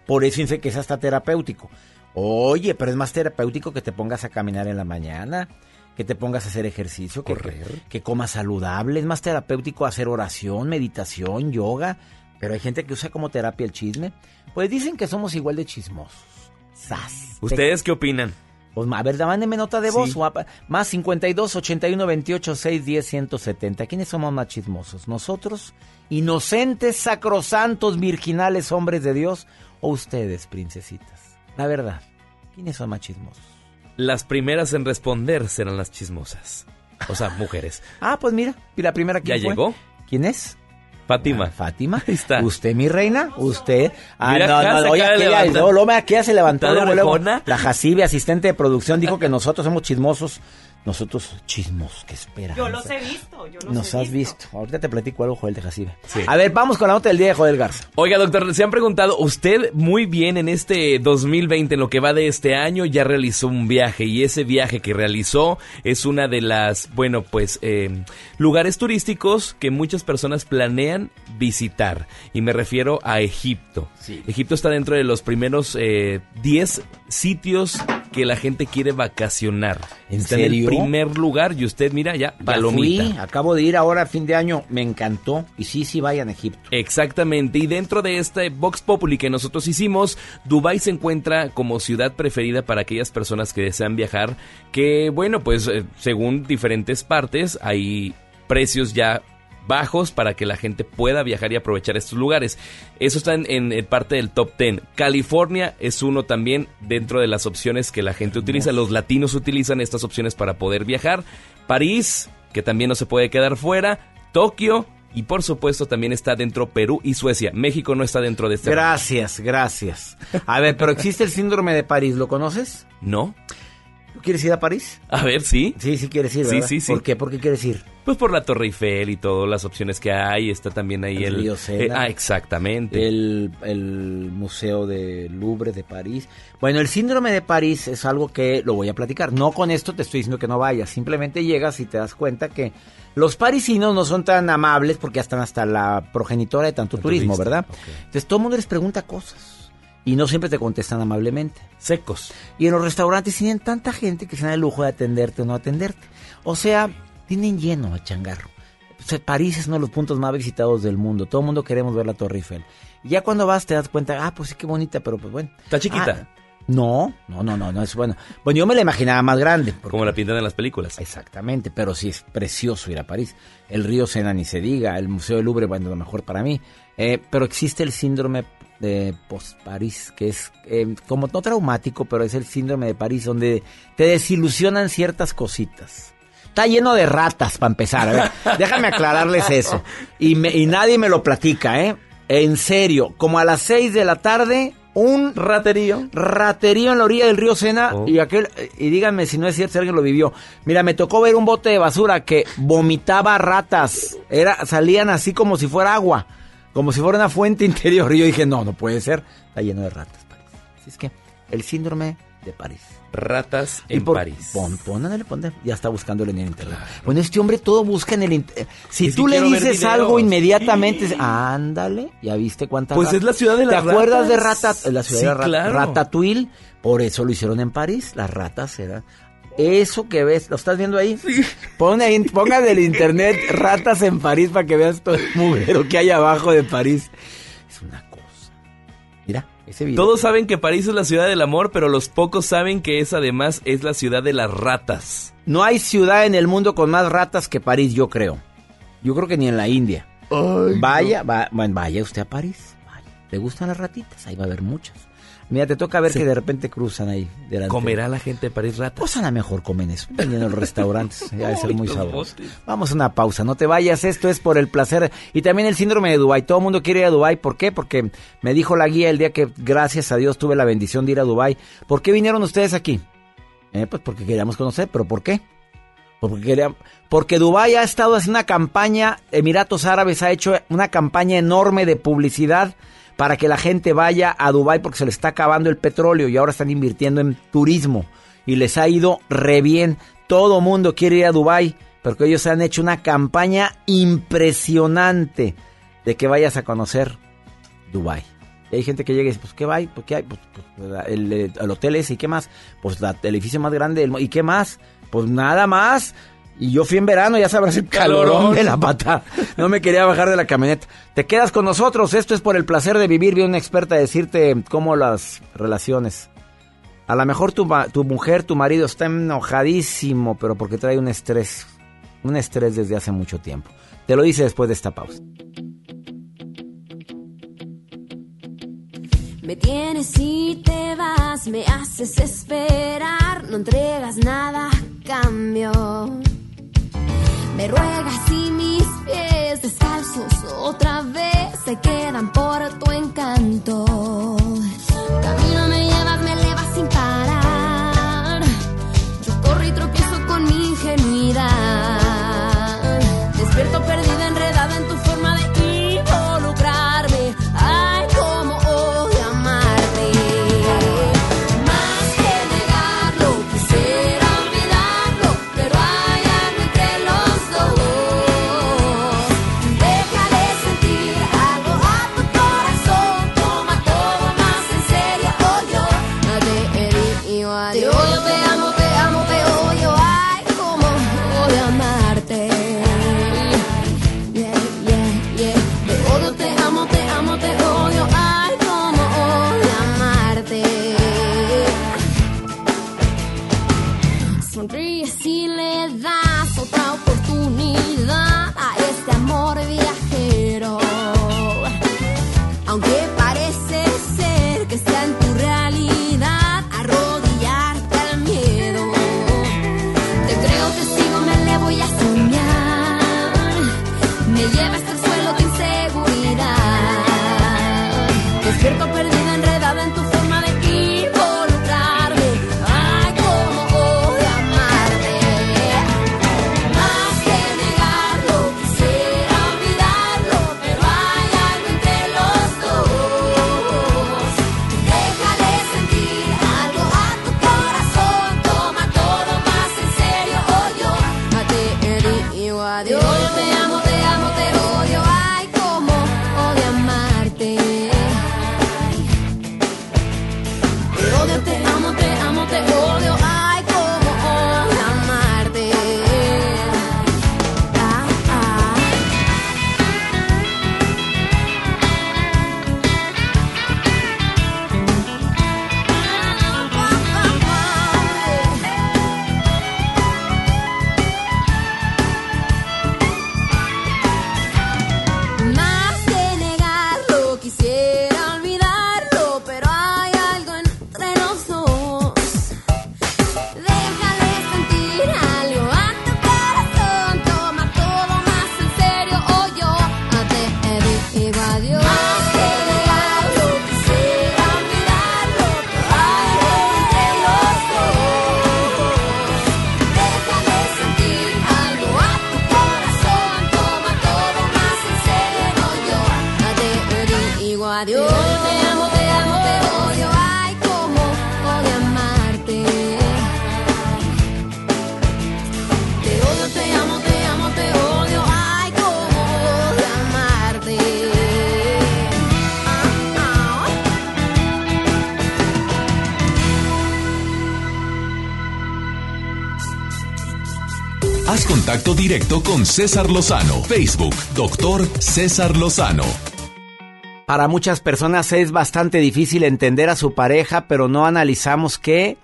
Por eso dice que es hasta terapéutico. Oye, pero es más terapéutico que te pongas a caminar en la mañana, que te pongas a hacer ejercicio, correr, que comas saludable. Es más terapéutico hacer oración, meditación, yoga. Pero hay gente que usa como terapia el chisme. Pues dicen que somos igual de chismosos. ¡Sas! ¿Ustedes qué opinan? Pues, a ver, mándenme nota de voz. Sí. Más 52 81 28 6 10 170. ¿Quiénes somos más chismosos? ¿Nosotros? ¿Inocentes, sacrosantos, virginales, hombres de Dios? ¿O ustedes, princesitas? La verdad, ¿quiénes son más chismosos? Las primeras en responder serán las chismosas. O sea, mujeres. Ah, pues mira. Y la primera que llegó. ¿Quién es? Fátima. Ah, Fátima. Ahí está. ¿Usted, mi reina? ¿Usted? Ah, mira, no, oye, aquella se levantó. La Jacibe, asistente de producción, dijo que nosotros somos chismosos. Nosotros chismos, ¿qué esperas? Yo los he visto, Nos has visto. Ahorita te platico algo, Joel de Jacibe. Sí. A ver, vamos con la nota del día de Joel Garza. Oiga, doctor, se han preguntado, usted muy bien en este 2020, en lo que va de este año, ya realizó un viaje. Y ese viaje que realizó es una de las, bueno, pues, lugares turísticos que muchas personas planean visitar. Y me refiero a Egipto. Sí. Egipto está dentro de los primeros 10 sitios que la gente quiere vacacionar. ¿En está serio? En el primer lugar y usted, mira, ya palomita. Ya fui, acabo de ir ahora a fin de año, me encantó. Y sí, vayan a Egipto. Exactamente, y dentro de este Vox Populi que nosotros hicimos, Dubái se encuentra como ciudad preferida para aquellas personas que desean viajar, que bueno, pues según diferentes partes hay precios ya bajos para que la gente pueda viajar y aprovechar estos lugares. Eso está en parte del top 10. California es uno también dentro de las opciones que la gente utiliza. Los latinos utilizan estas opciones para poder viajar. París, que también no se puede quedar fuera. Tokio. Y por supuesto también está dentro Perú y Suecia. México no está dentro de este. Gracias. A ver, pero existe el síndrome de París. ¿Lo conoces? No. ¿Tú quieres ir a París? A ver, sí. Sí, sí quieres ir, ¿verdad? Sí. ¿Por qué? ¿Por qué quieres ir? Pues por la Torre Eiffel y todas las opciones que hay. Está también ahí el Río Sena, exactamente. El Museo de Louvre de París. Bueno, el síndrome de París es algo que lo voy a platicar. No con esto te estoy diciendo que no vayas. Simplemente llegas y te das cuenta que los parisinos no son tan amables porque ya están hasta la progenitora de tanto turismo, ¿verdad? Okay. Entonces todo el mundo les pregunta cosas. Y no siempre te contestan amablemente. Secos. Y en los restaurantes tienen tanta gente que se da el lujo de atenderte o no atenderte. O sea, tienen lleno a changarro. O sea, París es uno de los puntos más visitados del mundo. Todo el mundo queremos ver la Torre Eiffel. Y ya cuando vas te das cuenta, pues sí, qué bonita, pero pues bueno. ¿Está chiquita? No, es bueno. Bueno, yo me la imaginaba más grande. Porque, como la pintan en las películas. Exactamente, pero sí es precioso ir a París. El río Sena ni se diga, el Museo del Louvre, bueno, lo mejor para mí. Pero existe el síndrome de post-París, que es como no traumático, pero es el síndrome de París, donde te desilusionan ciertas cositas. Está lleno de ratas, para empezar. A ver, déjame aclararles eso. Y nadie me lo platica, ¿eh? En serio, como a las 6 de la tarde... un raterío en la orilla del río Sena. Oh. Y díganme si no es cierto, si alguien lo vivió. Mira, me tocó ver un bote de basura que vomitaba ratas. Salían así como si fuera agua, como si fuera una fuente interior. Y yo dije, no puede ser, está lleno de ratas París. Así es que el síndrome de París. Ratas en París. Ya está buscándolo en el internet. Claro. Bueno, este hombre todo busca en el internet. Si tú le dices algo inmediatamente, ándale, ya viste cuántas ratas. Pues es la ciudad de las ratas. ¿Te acuerdas de ratas? La ciudad de claro. Ratatouille, por eso lo hicieron en París, las ratas eran... Eso que ves, ¿lo estás viendo ahí? Sí. Pongan en el internet ratas en París para que veas todo el mugrero que hay abajo de París. Es una cosa. Mira. Todos saben que París es la ciudad del amor, pero los pocos saben que esa además es la ciudad de las ratas. No hay ciudad en el mundo con más ratas que París, yo creo. Yo creo que ni en la India. Ay, vaya usted a París. Vaya. ¿Le gustan las ratitas? Ahí va a haber muchas. Mira, te toca ver que de repente cruzan ahí. Delante. ¿Comerá la gente de París ratas? Pues a lo mejor comen eso, vendiendo en los restaurantes. Debe ser muy sabroso. Vamos a una pausa, no te vayas, esto es por el placer. Y también el síndrome de Dubái, todo el mundo quiere ir a Dubái. ¿Por qué? Porque me dijo la guía el día que, gracias a Dios, tuve la bendición de ir a Dubái. ¿Por qué vinieron ustedes aquí? Pues porque queríamos conocer, ¿pero por qué? Porque Dubái ha estado haciendo una campaña, Emiratos Árabes ha hecho una campaña enorme de publicidad para que la gente vaya a Dubái porque se le está acabando el petróleo y ahora están invirtiendo en turismo y les ha ido re bien. Todo mundo quiere ir a Dubái porque ellos han hecho una campaña impresionante de que vayas a conocer Dubái. Y hay gente que llega y dice, pues ¿qué va? ¿Por qué hay? Pues, el hotel ese, ¿y qué más? Pues el edificio más grande del mundo, ¿y qué más? Pues nada más. Y yo fui en verano, ya sabrás el calorón de la pata. No me quería bajar de la camioneta. Te quedas con nosotros, esto es por el placer de vivir. Vi a una experta decirte cómo las relaciones. A lo mejor tu mujer, tu marido está enojadísimo, pero porque trae un estrés desde hace mucho tiempo. Te lo dice después de esta pausa. Me tienes y te vas, me haces esperar, no entregas nada a cambio. Me ruegas y mis pies descalzos otra vez se quedan por tu encanto. Camino me llevas, me elevas sin parar. Yo corro y tropiezo con mi ingenuidad. Despierto perdida, enredada en tu forma de involucrarme. Ay, cómo odio amarte. Más que negarlo, quisiera olvidarlo, pero hay algo entre los dos. Déjale sentir algo a tu corazón. Toma todo más en serio, odio. Te odio, te amo, te odio. Ay, cómo odio amarte. Te odio, te amo, te amo, te odio. Ay, cómo odio amarte. Sonríe si le das otra oportunidad a este amor viajero. Aunque parece ser que está en tu realidad, arrodillarte al miedo. Te creo, te sigo, me elevo y a soñar. Me llevas al suelo tu inseguridad. Despierto perdida, enredada en tu forma de involucrarme. Ay, cómo Haz contacto directo con César Lozano. Facebook, Dr. César Lozano. Para muchas personas es bastante difícil entender a su pareja, pero no analizamos qué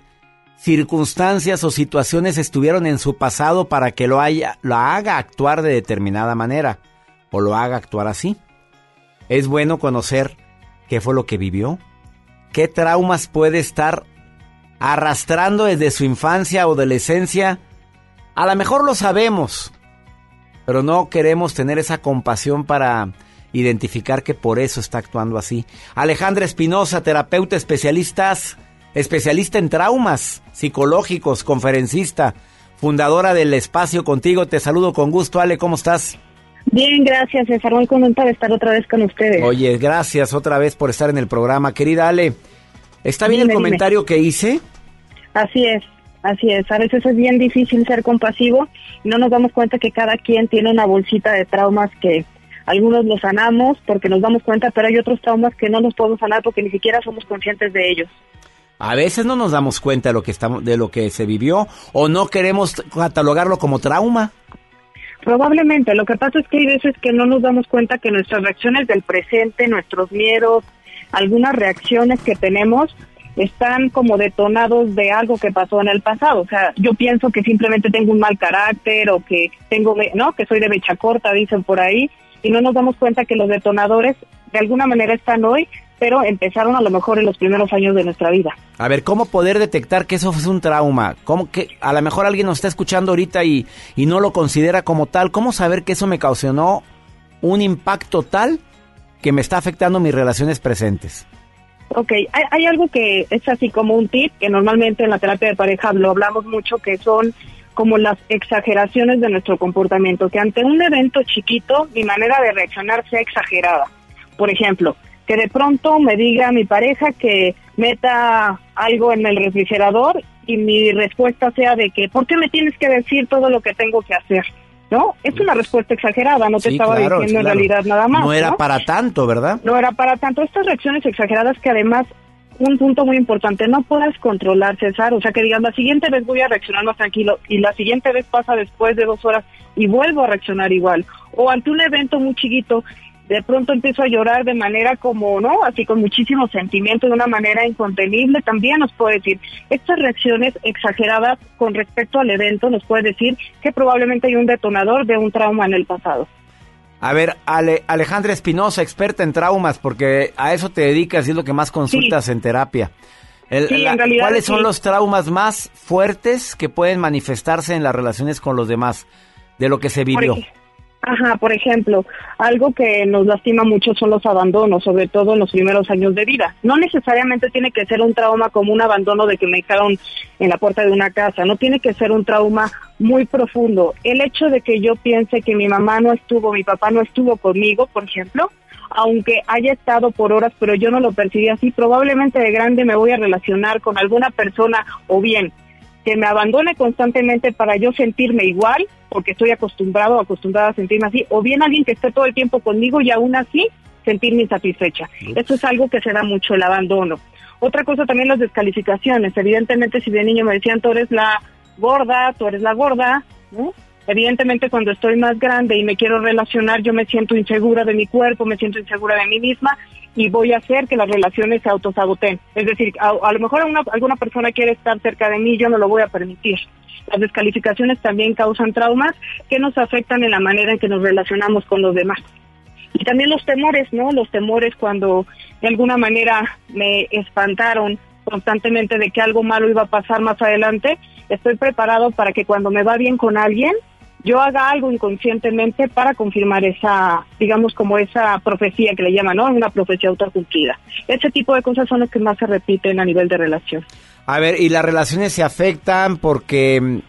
circunstancias o situaciones estuvieron en su pasado para que lo haga actuar de determinada manera o lo haga actuar así. Es bueno conocer qué fue lo que vivió, qué traumas puede estar arrastrando desde su infancia o adolescencia. A lo mejor lo sabemos, pero no queremos tener esa compasión para identificar que por eso está actuando así. Alejandra Espinosa, terapeuta especialista en traumas psicológicos, conferencista, fundadora del Espacio Contigo. Te saludo con gusto, Ale, ¿cómo estás? Bien, gracias, César, muy contenta de estar otra vez con ustedes. Oye, gracias otra vez por estar en el programa. Querida Ale, ¿está bien el comentario que hice? Así es. Así es, a veces es bien difícil ser compasivo, no nos damos cuenta que cada quien tiene una bolsita de traumas que algunos los sanamos porque nos damos cuenta, pero hay otros traumas que no nos podemos sanar porque ni siquiera somos conscientes de ellos. A veces no nos damos cuenta de lo que se vivió o no queremos catalogarlo como trauma. Probablemente, lo que pasa es que hay veces que no nos damos cuenta que nuestras reacciones del presente, nuestros miedos, algunas reacciones que tenemos están como detonados de algo que pasó en el pasado. O sea, yo pienso que simplemente tengo un mal carácter o que tengo, ¿no?, que soy de mecha corta, dicen por ahí, y no nos damos cuenta que los detonadores de alguna manera están hoy, pero empezaron a lo mejor en los primeros años de nuestra vida. A ver, ¿cómo poder detectar que eso es un trauma? ¿Cómo que a lo mejor alguien nos está escuchando ahorita y no lo considera como tal? ¿Cómo saber que eso me causó un impacto tal que me está afectando mis relaciones presentes? Ok, hay algo que es así como un tip, que normalmente en la terapia de pareja lo hablamos mucho, que son como las exageraciones de nuestro comportamiento, que ante un evento chiquito mi manera de reaccionar sea exagerada. Por ejemplo, que de pronto me diga mi pareja que meta algo en el refrigerador y mi respuesta sea de que ¿por qué me tienes que decir todo lo que tengo que hacer? ¿No? Es una respuesta exagerada, no te estaba diciendo en realidad nada más. No era para tanto, ¿verdad? No era para tanto. Estas reacciones exageradas que además, un punto muy importante, no puedas controlar, César. O sea, que digas, la siguiente vez voy a reaccionar más tranquilo y la siguiente vez pasa después de 2 horas y vuelvo a reaccionar igual. O ante un evento muy chiquito, de pronto empiezo a llorar de manera como, ¿no?, así con muchísimo sentimiento, de una manera incontenible. También nos puede decir, estas reacciones exageradas con respecto al evento nos puede decir que probablemente hay un detonador de un trauma en el pasado. A ver, Alejandra Espinosa, experta en traumas, porque a eso te dedicas y es lo que más consultas en terapia. ¿Cuáles son los traumas más fuertes que pueden manifestarse en las relaciones con los demás de lo que se vivió? Ajá, por ejemplo, algo que nos lastima mucho son los abandonos, sobre todo en los primeros años de vida. No necesariamente tiene que ser un trauma como un abandono de que me dejaron en la puerta de una casa, no tiene que ser un trauma muy profundo. El hecho de que yo piense que mi mamá no estuvo, mi papá no estuvo conmigo, por ejemplo, aunque haya estado por horas, pero yo no lo percibí así, probablemente de grande me voy a relacionar con alguna persona o bien que me abandone constantemente para yo sentirme igual, porque estoy acostumbrado o acostumbrada a sentirme así, o bien alguien que esté todo el tiempo conmigo y aún así sentirme insatisfecha. Eso es algo que se da mucho, el abandono. Otra cosa también, las descalificaciones. Evidentemente, si de niño me decían, tú eres la gorda, ¿no? Evidentemente, cuando estoy más grande y me quiero relacionar, yo me siento insegura de mi cuerpo, me siento insegura de mí misma, y voy a hacer que las relaciones se autosaboten. Es decir, a lo mejor alguna persona quiere estar cerca de mí, yo no lo voy a permitir. Las descalificaciones también causan traumas que nos afectan en la manera en que nos relacionamos con los demás. Y también los temores, ¿no? Los temores cuando de alguna manera me espantaron constantemente de que algo malo iba a pasar más adelante. Estoy preparado para que cuando me va bien con alguien, yo haga algo inconscientemente para confirmar esa, digamos, como esa profecía que le llaman, ¿no? Una profecía autocumplida. Ese tipo de cosas son las que más se repiten a nivel de relación. A ver, y las relaciones se afectan porque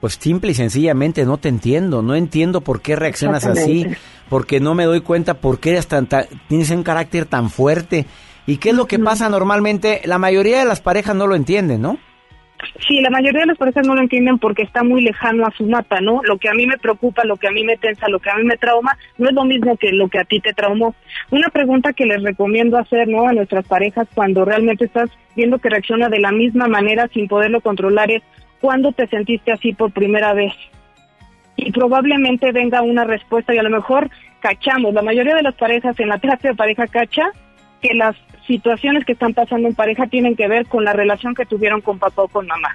Pues simple y sencillamente no te entiendo, no entiendo por qué reaccionas así, porque no me doy cuenta por qué eres tienes un carácter tan fuerte. ¿Y qué es lo que pasa normalmente? La mayoría de las parejas no lo entienden, ¿no? Sí, la mayoría de las parejas no lo entienden porque está muy lejano a su mata, ¿no? Lo que a mí me preocupa, lo que a mí me tensa, lo que a mí me trauma, no es lo mismo que lo que a ti te traumó. Una pregunta que les recomiendo hacer, ¿no?, a nuestras parejas cuando realmente estás viendo que reacciona de la misma manera sin poderlo controlar es: ¿cuándo te sentiste así por primera vez? Y probablemente venga una respuesta y a lo mejor cachamos, la mayoría de las parejas en la terapia de pareja cacha que las situaciones que están pasando en pareja tienen que ver con la relación que tuvieron con papá o con mamá.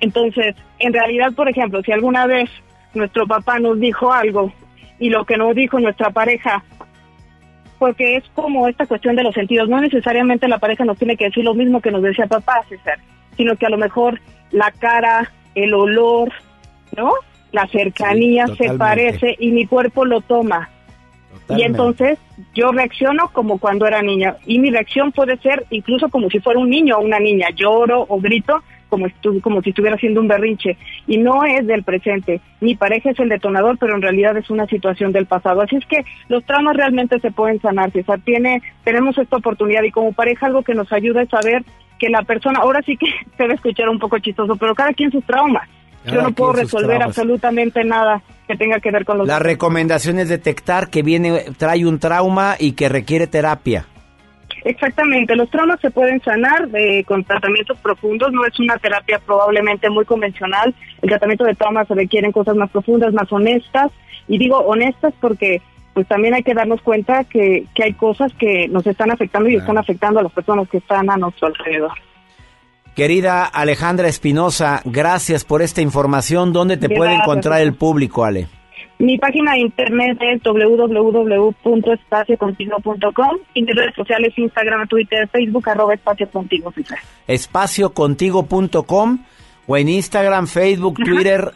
Entonces, en realidad, por ejemplo, si alguna vez nuestro papá nos dijo algo y lo que nos dijo nuestra pareja, porque es como esta cuestión de los sentidos, no necesariamente la pareja nos tiene que decir lo mismo que nos decía papá, César, sino que a lo mejor la cara, el olor, ¿no?, la cercanía, sí, se parece y mi cuerpo lo toma. Totalmente. Y entonces yo reacciono como cuando era niña, y mi reacción puede ser incluso como si fuera un niño o una niña, lloro o grito como si estuviera haciendo un berrinche, y no es del presente, mi pareja es el detonador, pero en realidad es una situación del pasado. Así es que los traumas realmente se pueden sanar, César. Tenemos esta oportunidad, y como pareja algo que nos ayuda es saber que la persona, ahora sí que se va a escuchar un poco chistoso, pero cada quien sus traumas. Yo no puedo resolver absolutamente nada que tenga que ver con los... La recomendación es detectar que trae un trauma y que requiere terapia. Exactamente, los traumas se pueden sanar con tratamientos profundos, no es una terapia probablemente muy convencional. El tratamiento de traumas se requieren cosas más profundas, más honestas, y digo honestas porque pues también hay que darnos cuenta que hay cosas que nos están afectando y están afectando a las personas que están a nuestro alrededor. Querida Alejandra Espinosa, gracias por esta información. ¿Dónde te puede encontrar el público, Ale? Mi página de internet es www.espaciocontigo.com y mis redes sociales, Instagram, Twitter, Facebook, @espaciocontigo. Espaciocontigo.com o en Instagram, Facebook, Twitter,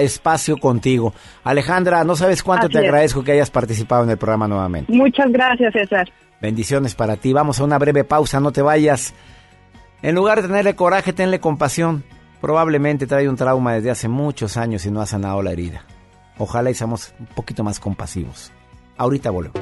@espaciocontigo. Alejandra, no sabes cuánto te agradezco que hayas participado en el programa nuevamente. Muchas gracias, César. Bendiciones para ti. Vamos a una breve pausa, no te vayas. En lugar de tenerle coraje, tenle compasión. Probablemente trae un trauma desde hace muchos años y no ha sanado la herida. Ojalá y seamos un poquito más compasivos. Ahorita volvemos.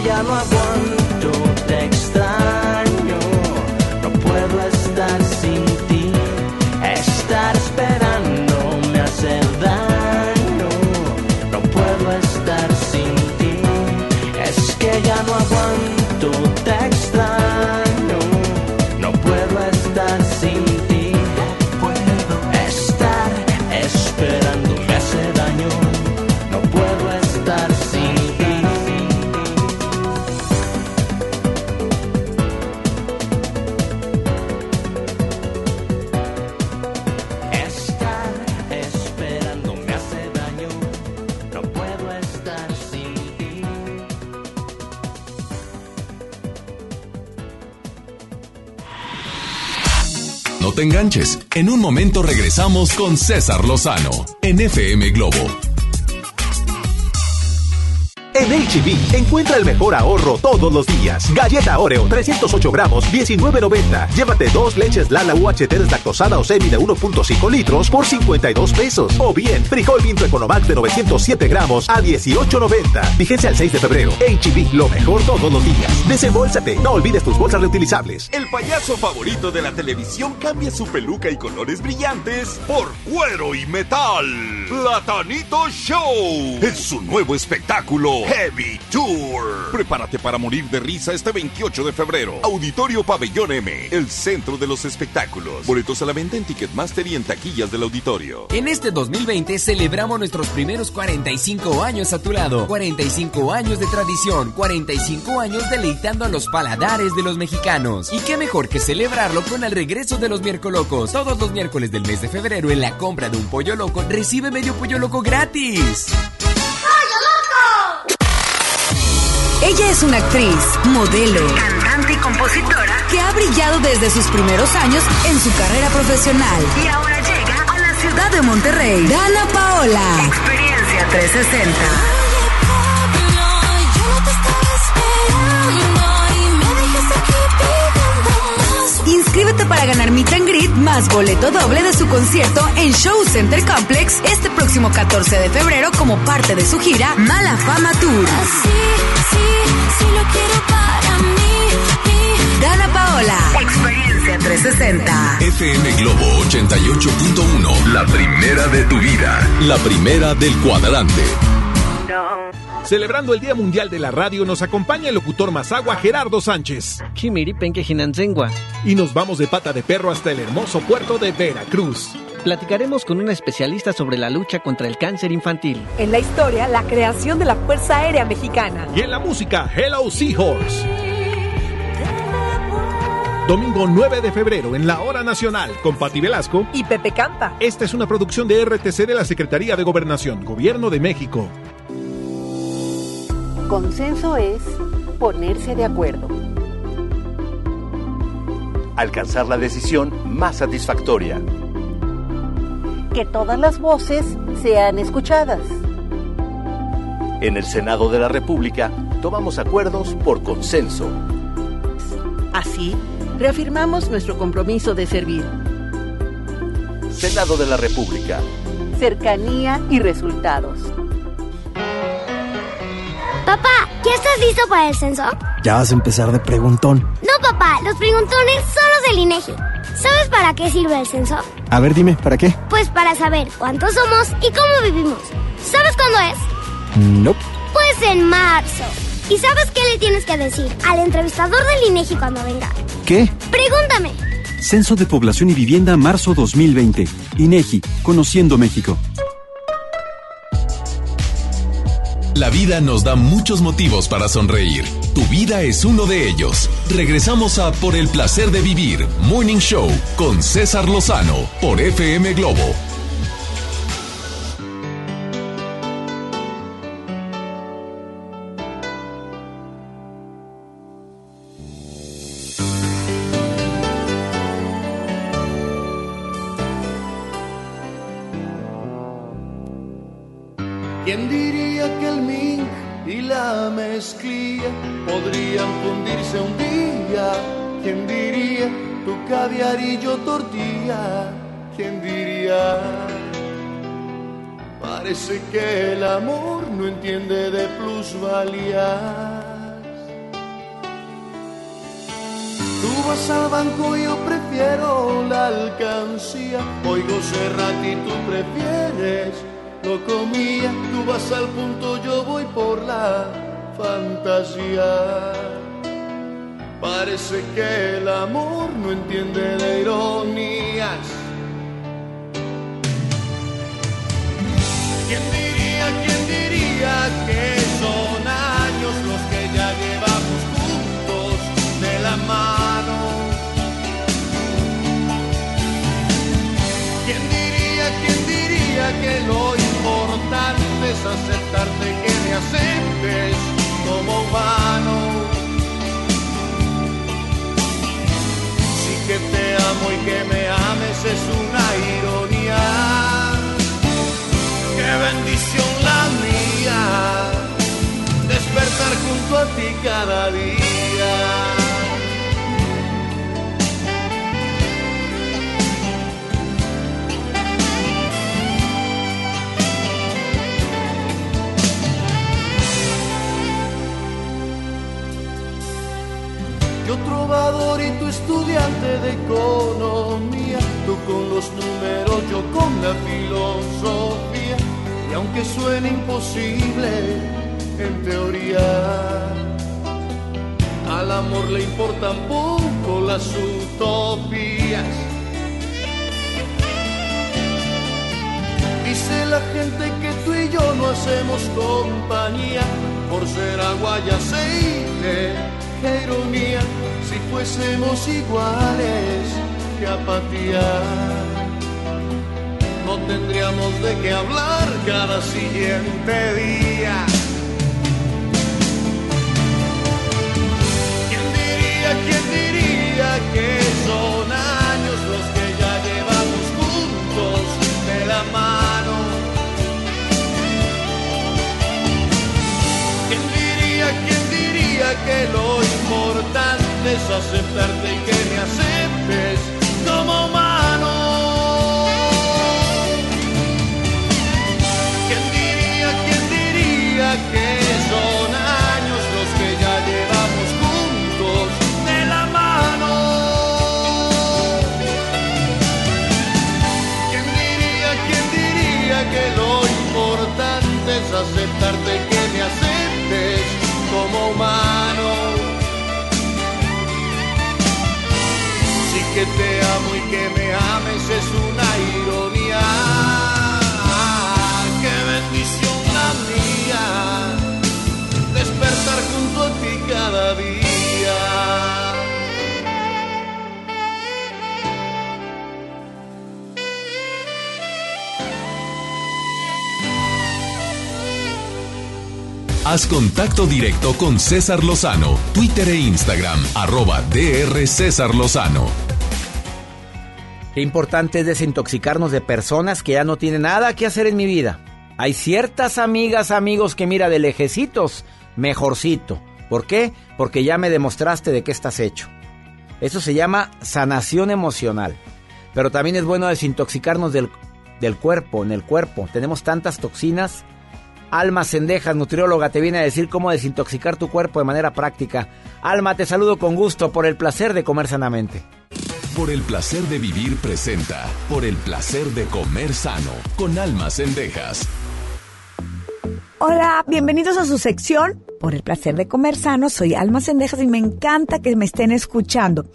que ya no aguanto, te extraño, no puedo estar sin ti, estar esperando me hace daño, no puedo estar sin ti, es que ya no aguanto, te extraño, no puedo estar sin ti, no puedo estar esperando me hace daño, no puedo estar sin ti. No te enganches. En un momento regresamos con César Lozano en FM Globo. En HEB, encuentra el mejor ahorro todos los días. Galleta Oreo, 308 gramos, 19.90. Llévate 2 leches Lala UHT deslactosada o semi de 1.5 litros por 52 pesos. O bien, frijol pinto Economax de 907 gramos a 18.90. Vigencia al 6 de febrero. HEB, lo mejor todos los días. Desembolsate, no olvides tus bolsas reutilizables. El payaso favorito de la televisión cambia su peluca y colores brillantes por cuero y metal. Platanito Show es su nuevo espectáculo. Heavy Tour. Prepárate para morir de risa este 28 de febrero. Auditorio Pabellón M, el centro de los espectáculos. Boletos a la venta en Ticketmaster y en taquillas del auditorio. En este 2020 celebramos nuestros primeros 45 años a tu lado. 45 años de tradición, 45 años deleitando a los paladares de los mexicanos. Y qué mejor que celebrarlo con el regreso de los miércolocos. Todos los miércoles del mes de febrero, en la compra de un pollo loco, recibe medio pollo loco gratis. Ella es una actriz, modelo, cantante y compositora que ha brillado desde sus primeros años en su carrera profesional. Y ahora llega a la ciudad de Monterrey, Danna Paola. Experiencia 360. Inscríbete para ganar Meet and Greet más boleto doble de su concierto en Show Center Complex este próximo 14 de febrero como parte de su gira Mala Fama Tour. Danna Paola, Experiencia 360. FM Globo 88.1, la primera de tu vida, la primera del cuadrante. Celebrando el Día Mundial de la Radio, nos acompaña el locutor mazagua Gerardo Sánchez. Y nos vamos de pata de perro hasta el hermoso puerto de Veracruz. Platicaremos con una especialista sobre la lucha contra el cáncer infantil. En la historia, la creación de la Fuerza Aérea Mexicana. Y en la música, Hello Seahorse. Domingo 9 de febrero, en la Hora Nacional, con Patti Velasco y Pepe Campa. Esta es una producción de RTC de la Secretaría de Gobernación, Gobierno de México. Consenso es ponerse de acuerdo. Alcanzar la decisión más satisfactoria. Que todas las voces sean escuchadas. En el Senado de la República tomamos acuerdos por consenso. Así, reafirmamos nuestro compromiso de servir. Senado de la República. Cercanía y resultados. Papá, ¿ya estás listo para el censo? Ya vas a empezar de preguntón. No, papá, los preguntones son los del INEGI. ¿Sabes para qué sirve el censo? A ver, dime, ¿para qué? Pues para saber cuántos somos y cómo vivimos. ¿Sabes cuándo es? No. Pues en marzo. ¿Y sabes qué le tienes que decir al entrevistador del INEGI cuando venga? ¿Qué? Pregúntame. Censo de Población y Vivienda, marzo 2020. INEGI, Conociendo México. La vida nos da muchos motivos para sonreír. Tu vida es uno de ellos. Regresamos a Por el Placer de Vivir, Morning Show, con César Lozano, por FM Globo. ¿Quién diría que el mink y la mezclilla podrían fundirse un día? ¿Quién diría tu caviar y yo tortilla? ¿Quién diría? Parece que el amor no entiende de plusvalías. Tú vas al banco, yo prefiero la alcancía. Oigo Serrati, tú prefieres lo comía. Tú vas al punto, yo voy por la fantasía. Parece que el amor no entiende de ironías. Quién diría que son años los que ya llevamos juntos de la mano? Quién diría que lo importante es aceptarte, que me aceptes como humano. Sí que te amo y que me ames es una ironía. ¡Qué bendición la mía! Despertar junto a ti cada día. Yo trovador y tú estudiante de economía, tú con los números, yo con la filosofía, y aunque suene imposible en teoría, al amor le importan poco las utopías. Dice la gente que tú y yo no hacemos compañía por ser agua y aceite. Qué ironía, si fuésemos iguales, qué apatía. No tendríamos de qué hablar cada siguiente día. Quién diría que son años los que ya llevamos juntos de la mano? Que lo importante es aceptarte y que me aceptes como humano. Quién diría que son años los que ya llevamos juntos de la mano? Quién diría que lo importante es aceptarte y que me aceptes como humano. Sí que te amo y que me ames es una ironía. ¡Qué bendición la mía! Despertar junto a ti cada día. Haz contacto directo con César Lozano, Twitter e Instagram, @drcesarlozano. Qué importante es desintoxicarnos de personas que ya no tienen nada que hacer en mi vida. Hay ciertas amigas, amigos que mira de lejecitos, mejorcito. ¿Por qué? Porque ya me demostraste de qué estás hecho. Eso se llama sanación emocional. Pero también es bueno desintoxicarnos del cuerpo, en el cuerpo. Tenemos tantas toxinas. Alma Cendejas, nutrióloga, te viene a decir cómo desintoxicar tu cuerpo de manera práctica. Alma, te saludo con gusto por el placer de comer sanamente. Por el placer de vivir presenta Por el placer de comer sano con Alma Cendejas. Hola, bienvenidos a su sección Por el placer de comer sano. Soy Alma Cendejas y me encanta que me estén escuchando.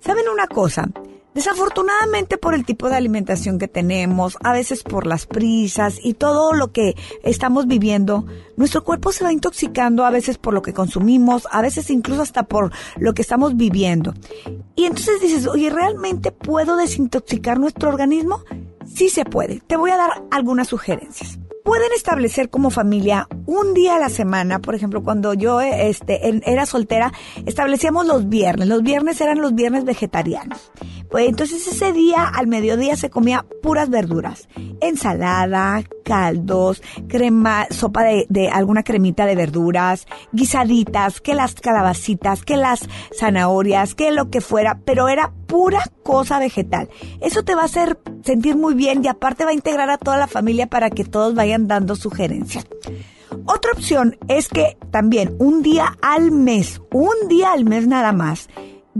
¿Saben una cosa? Desafortunadamente, por el tipo de alimentación que tenemos, a veces por las prisas y todo lo que estamos viviendo, nuestro cuerpo se va intoxicando, a veces por lo que consumimos, a veces incluso hasta por lo que estamos viviendo. Y entonces dices, oye, ¿realmente puedo desintoxicar nuestro organismo? Sí se puede. Te voy a dar algunas sugerencias. Pueden establecer como familia un día a la semana. Por ejemplo, cuando yo era soltera, establecíamos los viernes. Los viernes eran los viernes vegetarianos. Pues entonces ese día, al mediodía, se comía puras verduras. Ensalada, caldos, crema, sopa de alguna cremita de verduras, guisaditas, que las calabacitas, que las zanahorias, que lo que fuera. Pero era pura cosa vegetal. Eso te va a hacer sentir muy bien y aparte va a integrar a toda la familia para que todos vayan dando sugerencias. Otra opción es que también un día al mes nada más,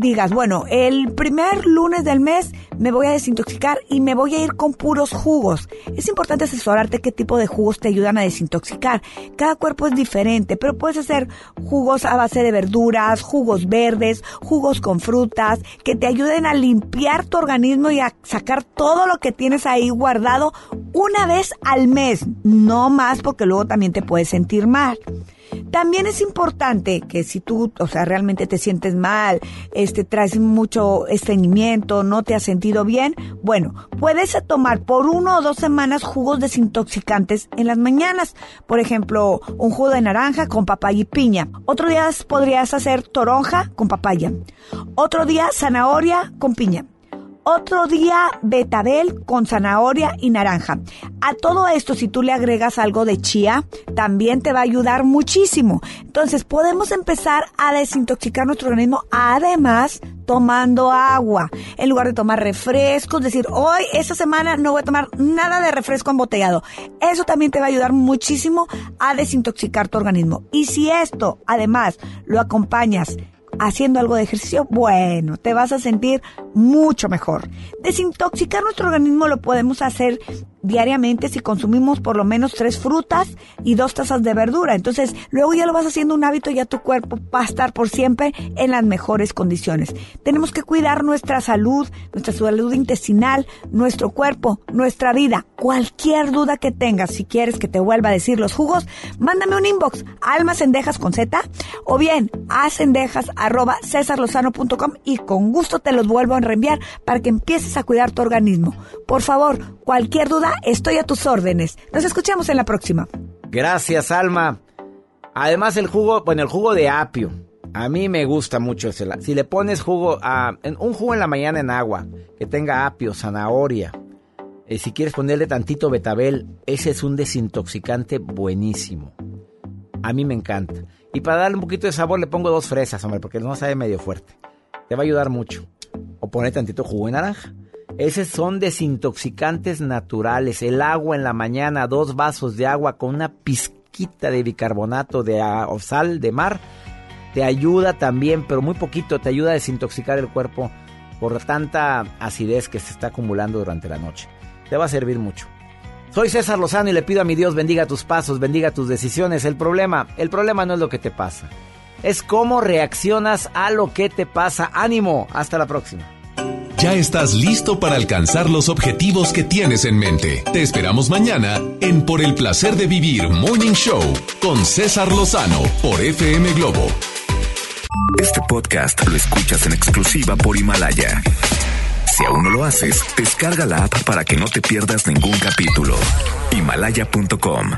digas, bueno, el primer lunes del mes me voy a desintoxicar y me voy a ir con puros jugos. Es importante asesorarte qué tipo de jugos te ayudan a desintoxicar. Cada cuerpo es diferente, pero puedes hacer jugos a base de verduras, jugos verdes, jugos con frutas, que te ayuden a limpiar tu organismo y a sacar todo lo que tienes ahí guardado una vez al mes, no más, porque luego también te puedes sentir mal. También es importante que si tú, o sea, realmente te sientes mal, traes mucho estreñimiento, no te has sentido bien, bueno, puedes tomar por 1 o 2 semanas jugos desintoxicantes en las mañanas. Por ejemplo, un jugo de naranja con papaya y piña. Otro día podrías hacer toronja con papaya. Otro día zanahoria con piña. Otro día, betabel con zanahoria y naranja. A todo esto, si tú le agregas algo de chía, también te va a ayudar muchísimo. Entonces, podemos empezar a desintoxicar nuestro organismo, además, tomando agua. En lugar de tomar refrescos, decir, hoy, esta semana, no voy a tomar nada de refresco embotellado. Eso también te va a ayudar muchísimo a desintoxicar tu organismo. Y si esto, además, lo acompañas haciendo algo de ejercicio, bueno, te vas a sentir mucho mejor. Desintoxicar nuestro organismo lo podemos hacer diariamente si consumimos por lo menos 3 frutas y 2 tazas de verdura. Entonces, luego ya lo vas haciendo un hábito y ya tu cuerpo va a estar por siempre en las mejores condiciones. Tenemos que cuidar nuestra salud intestinal, nuestro cuerpo, nuestra vida. Cualquier duda que tengas, si quieres que te vuelva a decir los jugos, mándame un inbox, Alma Cendejas con Z, o bien a cendejas@cesarlozano.com y con gusto te los vuelvo a reenviar para que empieces a cuidar tu organismo. Por favor, cualquier duda, estoy a tus órdenes. Nos escuchamos en la próxima. Gracias, Alma. Además, el jugo de apio. A mí me gusta mucho ese. Si le pones un jugo en la mañana en agua, que tenga apio, zanahoria, si quieres ponerle tantito betabel, ese es un desintoxicante buenísimo. A mí me encanta. Y para darle un poquito de sabor, le pongo 2 fresas, hombre, porque no sabe medio fuerte. Te va a ayudar mucho. O poner tantito jugo de naranja. Esos son desintoxicantes naturales. El agua en la mañana, 2 vasos de agua con una pizquita de bicarbonato de sal de mar, te ayuda también, pero muy poquito, te ayuda a desintoxicar el cuerpo por tanta acidez que se está acumulando durante la noche. Te va a servir mucho. Soy César Lozano y le pido a mi Dios bendiga tus pasos, bendiga tus decisiones. El problema no es lo que te pasa, es cómo reaccionas a lo que te pasa. ¡Ánimo! Hasta la próxima. Ya estás listo para alcanzar los objetivos que tienes en mente. Te esperamos mañana en Por el Placer de Vivir Morning Show con César Lozano por FM Globo. Este podcast lo escuchas en exclusiva por Himalaya. Si aún no lo haces, descarga la app para que no te pierdas ningún capítulo. Himalaya.com